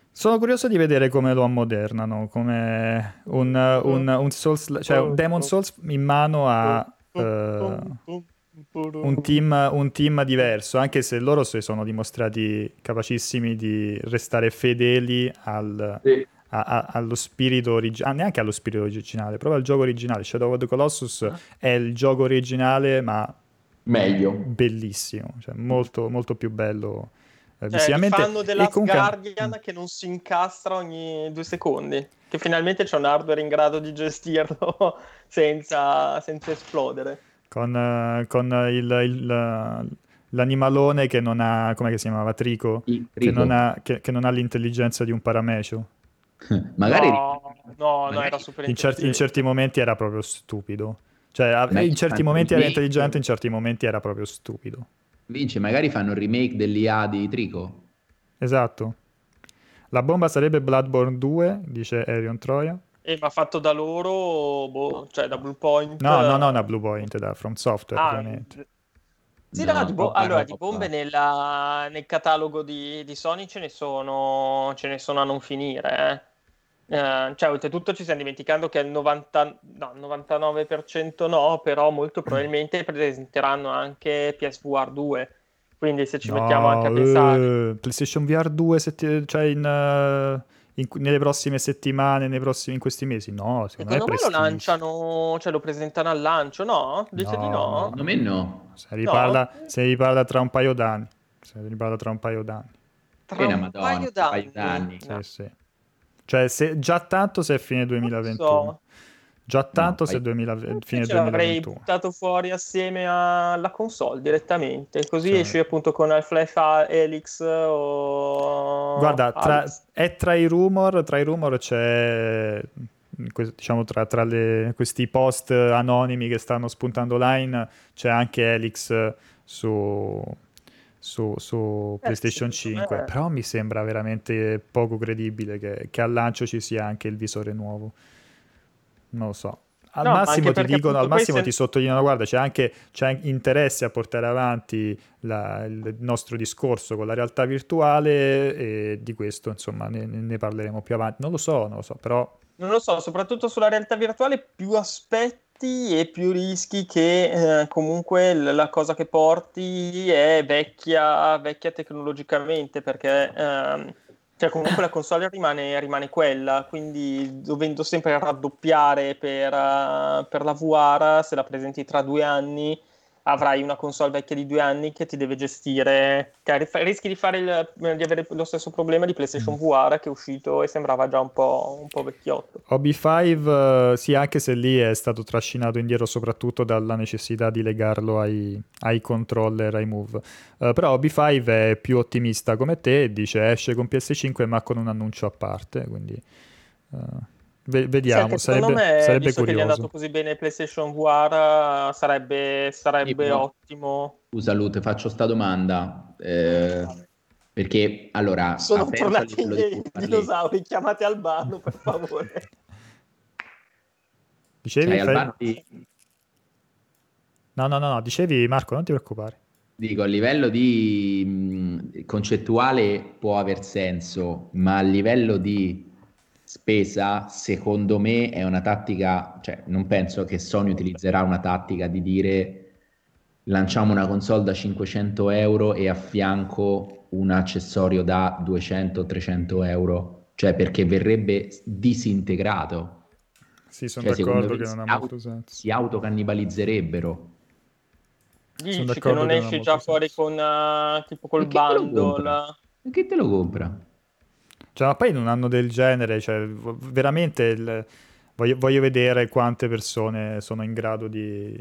Sono curioso di vedere come lo ammodernano, come un, un, un Souls, cioè un Demon's Souls in mano a uh, un, team, un team diverso, anche se loro si sono dimostrati capacissimi di restare fedeli al... Sì. A, allo spirito originale, ah, neanche allo spirito originale, proprio al gioco originale. Shadow of the Colossus è il gioco originale, ma meglio, bellissimo, cioè molto, molto più bello. Eh, cioè, il fanno della comunque... Guardian che non si incastra ogni due secondi, che finalmente c'è un hardware in grado di gestirlo senza, senza esplodere. Con, uh, con il, il uh, l'animalone che non ha, come si chiamava? Trico, I, che, non ha, che, che non ha l'intelligenza di un paramecio. Magari no, no, magari. No, era super in certi, in certi momenti era proprio stupido, cioè in certi momenti era intelligente, in certi momenti era proprio stupido. Vince, magari fanno il remake dell'I A di Trico. Esatto. La bomba sarebbe Bloodborne due, dice Arion Troia. Eh, ma fatto da loro, boh, cioè da Bluepoint? No, no, no, da Bluepoint, da From Software, ah, ovviamente. Sì, no, no, di bo- allora no, di bombe nella, nel catalogo di, di Sony ce ne sono ce ne sono a non finire, eh. Eh, cioè oltretutto ci stiamo dimenticando che il novanta, no, novantanove per cento no, però molto probabilmente presenteranno anche P S V R due, quindi se ci no, mettiamo anche a pensare uh, PlayStation V R due setti- cioè in, uh, in, nelle prossime settimane, nei prossimi, in questi mesi no, secondo, secondo me, me lo lanciano, cioè lo presentano al lancio, no? Dice no, di no? Secondo me no. Se riparla, no. se riparla tra un paio d'anni. Se riparla tra un paio d'anni. Tra un Madonna, paio d'anni. d'anni. Sì, no. sì. Cioè, se, già tanto se è fine duemilaventuno. So. Già tanto no, se è fine duemilaventuno. L'avrei buttato fuori assieme alla console direttamente. Così cioè. esci appunto con Half-Life Helix o... Guarda, tra, è tra i rumor, tra i rumor c'è... diciamo tra, tra le, questi post anonimi che stanno spuntando online c'è anche Helix su, su, su PlayStation eh, cinque, me... però mi sembra veramente poco credibile che, che al lancio ci sia anche il visore nuovo, non lo so. Al no, massimo ti dicono, al massimo se... ti sottolineano, guarda, c'è anche, c'è interesse a portare avanti la, il nostro discorso con la realtà virtuale, e di questo insomma ne, ne parleremo più avanti, non lo so, non lo so, però non lo so, soprattutto sulla realtà virtuale più aspetti e più rischi che eh, comunque l- la cosa che porti è vecchia, vecchia tecnologicamente, perché ehm, cioè comunque la console rimane, rimane quella, quindi dovendo sempre raddoppiare per, uh, per la V R, se la presenti tra due anni avrai una console vecchia di due anni che ti deve gestire, cioè, rischi di, fare il, di avere lo stesso problema di PlayStation V R che è uscito e sembrava già un po', un po' vecchiotto. O B cinque, sì, anche se lì è stato trascinato indietro soprattutto dalla necessità di legarlo ai, ai controller, ai Move, uh, però O B cinque è più ottimista come te e dice esce con P S cinque ma con un annuncio a parte, quindi... Uh... vediamo, sì, sarebbe, me, sarebbe visto curioso. Visto che gli è andato così bene PlayStation V R, sarebbe, sarebbe ottimo. Scusa Lute, faccio sta domanda, eh, perché allora sono tornati i dinosauri, chiamate Albano per favore. Dicevi cioè, Albano di... no, no no no dicevi Marco, non ti preoccupare. Dico, a livello di mh, concettuale può aver senso, ma a livello di spesa, secondo me è una tattica, cioè non penso che Sony utilizzerà una tattica di dire lanciamo una console da cinquecento euro e a fianco un accessorio da duecento trecento euro, cioè perché verrebbe disintegrato. Sì, sono cioè, d'accordo che non ha molto senso. Si autocannibalizzerebbero. Dici che non che esce non già fuori senso. Con uh, tipo col bundle. Che te lo compra? Cioè, ma poi in un anno del genere, cioè, veramente il, voglio, voglio vedere quante persone sono in grado di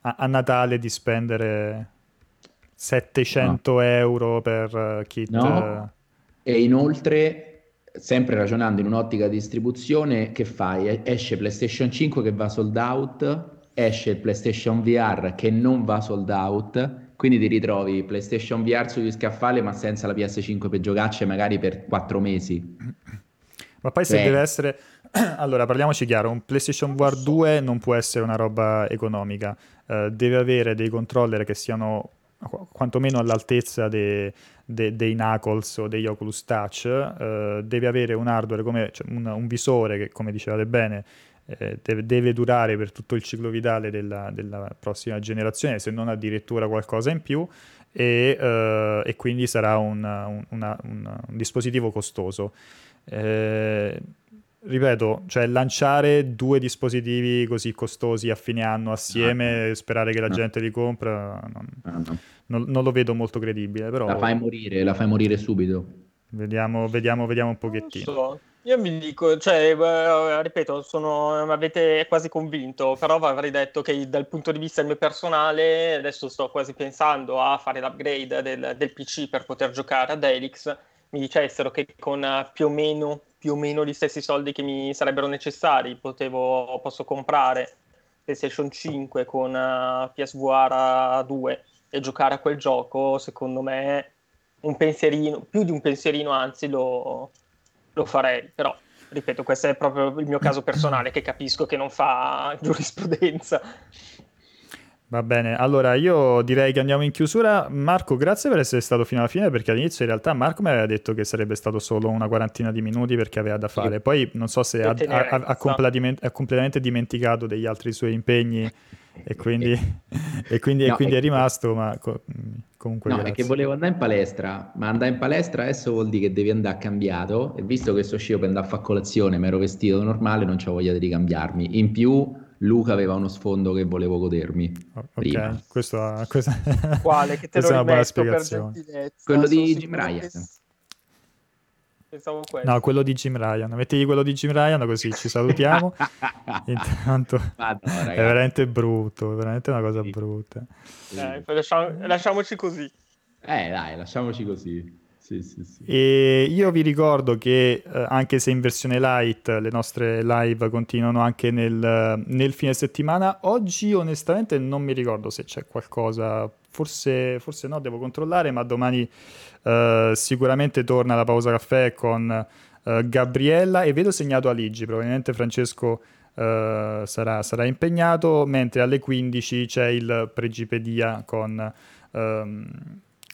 a, a Natale di spendere settecento euro per kit. No. E inoltre, sempre ragionando in un'ottica di distribuzione, che fai? Esce PlayStation cinque che va sold out, esce il PlayStation V R che non va sold out, quindi ti ritrovi PlayStation V R sugli scaffali ma senza la P S cinque per giocarci magari per quattro mesi. Ma poi se eh. deve essere... Allora, parliamoci chiaro, un PlayStation V R due non può essere una roba economica, uh, deve avere dei controller che siano quantomeno all'altezza de... De... dei Knuckles o degli Oculus Touch, uh, deve avere un hardware, come cioè un... un visore che, come dicevate bene, Deve, deve durare per tutto il ciclo vitale della, della prossima generazione, se non addirittura qualcosa in più, e, eh, e quindi sarà un, un, una, un, un dispositivo costoso. Eh, ripeto, cioè lanciare due dispositivi così costosi a fine anno assieme, no, sperare che la no. gente li compra, non, no, no. Non, non lo vedo molto credibile. Però la fai morire, la fai morire subito. Vediamo, vediamo, vediamo un pochettino. Io mi dico, cioè, ripeto, sono, mi avete quasi convinto, però avrei detto che dal punto di vista mio personale, adesso sto quasi pensando a fare l'upgrade del, del P C per poter giocare ad Helix, mi dicessero che con più o meno, più o meno gli stessi soldi che mi sarebbero necessari, potevo, posso comprare PlayStation cinque con P S V R due e giocare a quel gioco, secondo me, un pensierino, più di un pensierino anzi, lo, lo farei. Però, ripeto, questo è proprio il mio caso personale, che capisco che non fa giurisprudenza. Va bene, allora io direi che andiamo in chiusura. Marco, grazie per essere stato fino alla fine, perché all'inizio in realtà Marco mi aveva detto che sarebbe stato solo una quarantina di minuti perché aveva da fare, poi non so se ha, ha, ha, completamente, ha completamente dimenticato degli altri suoi impegni e quindi, e quindi, no, e quindi è, è rimasto, ma co- comunque no, grazie. È che volevo andare in palestra, ma andare in palestra adesso vuol dire che devi andare cambiato, e visto che sono uscito per andare a fare colazione, mi ero vestito normale, non c'ho voglia di ricambiarmi. In più Luca aveva uno sfondo che volevo godermi. Ok, prima. Questo, questo... Quale? Che te lo rimetto per gentilezza. Quello di Jim Ryan. Che... Pensavo quello. No, quello di Jim Ryan. Mettigli quello di Jim Ryan così ci salutiamo. Intanto Madonna, è veramente brutto, veramente una cosa sì. brutta. Eh, lasciamo, lasciamoci così. Eh dai, lasciamoci così. Sì, sì, sì. E io vi ricordo che eh, anche se in versione light le nostre live continuano anche nel, nel fine settimana. Oggi onestamente non mi ricordo se c'è qualcosa, forse, forse no, devo controllare, ma domani eh, sicuramente torna la pausa caffè con eh, Gabriella, e vedo segnato Aligi, probabilmente Francesco eh, sarà, sarà impegnato, mentre alle quindici c'è il Pregipedia con... Ehm,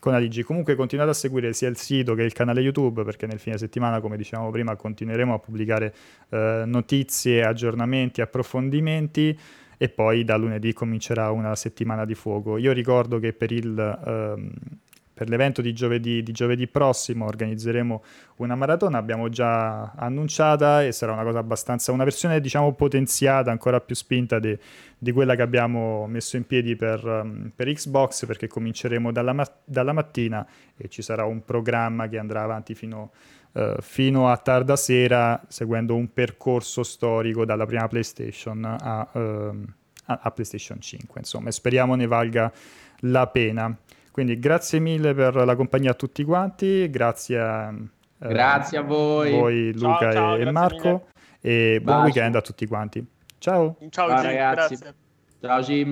con Aligi. Comunque continuate a seguire sia il sito che il canale YouTube, perché nel fine settimana, come dicevamo prima, continueremo a pubblicare eh, notizie, aggiornamenti, approfondimenti, e poi da lunedì comincerà una settimana di fuoco. Io ricordo che per il ehm, per l'evento di giovedì, di giovedì prossimo organizzeremo una maratona, abbiamo già annunciata, e sarà una cosa abbastanza, una versione diciamo potenziata, ancora più spinta di, di quella che abbiamo messo in piedi per, per Xbox, perché cominceremo dalla, ma- dalla mattina e ci sarà un programma che andrà avanti fino, eh, fino a tarda sera, seguendo un percorso storico dalla prima PlayStation a, eh, a PlayStation cinque, insomma, e speriamo ne valga la pena. Quindi grazie mille per la compagnia a tutti quanti, grazie a, grazie eh, a voi, voi ciao, Luca ciao, e Marco mille. E buon Bacio. Weekend a tutti quanti. Ciao. Ciao, ciao Jim, ragazzi. Grazie. Ciao Jim.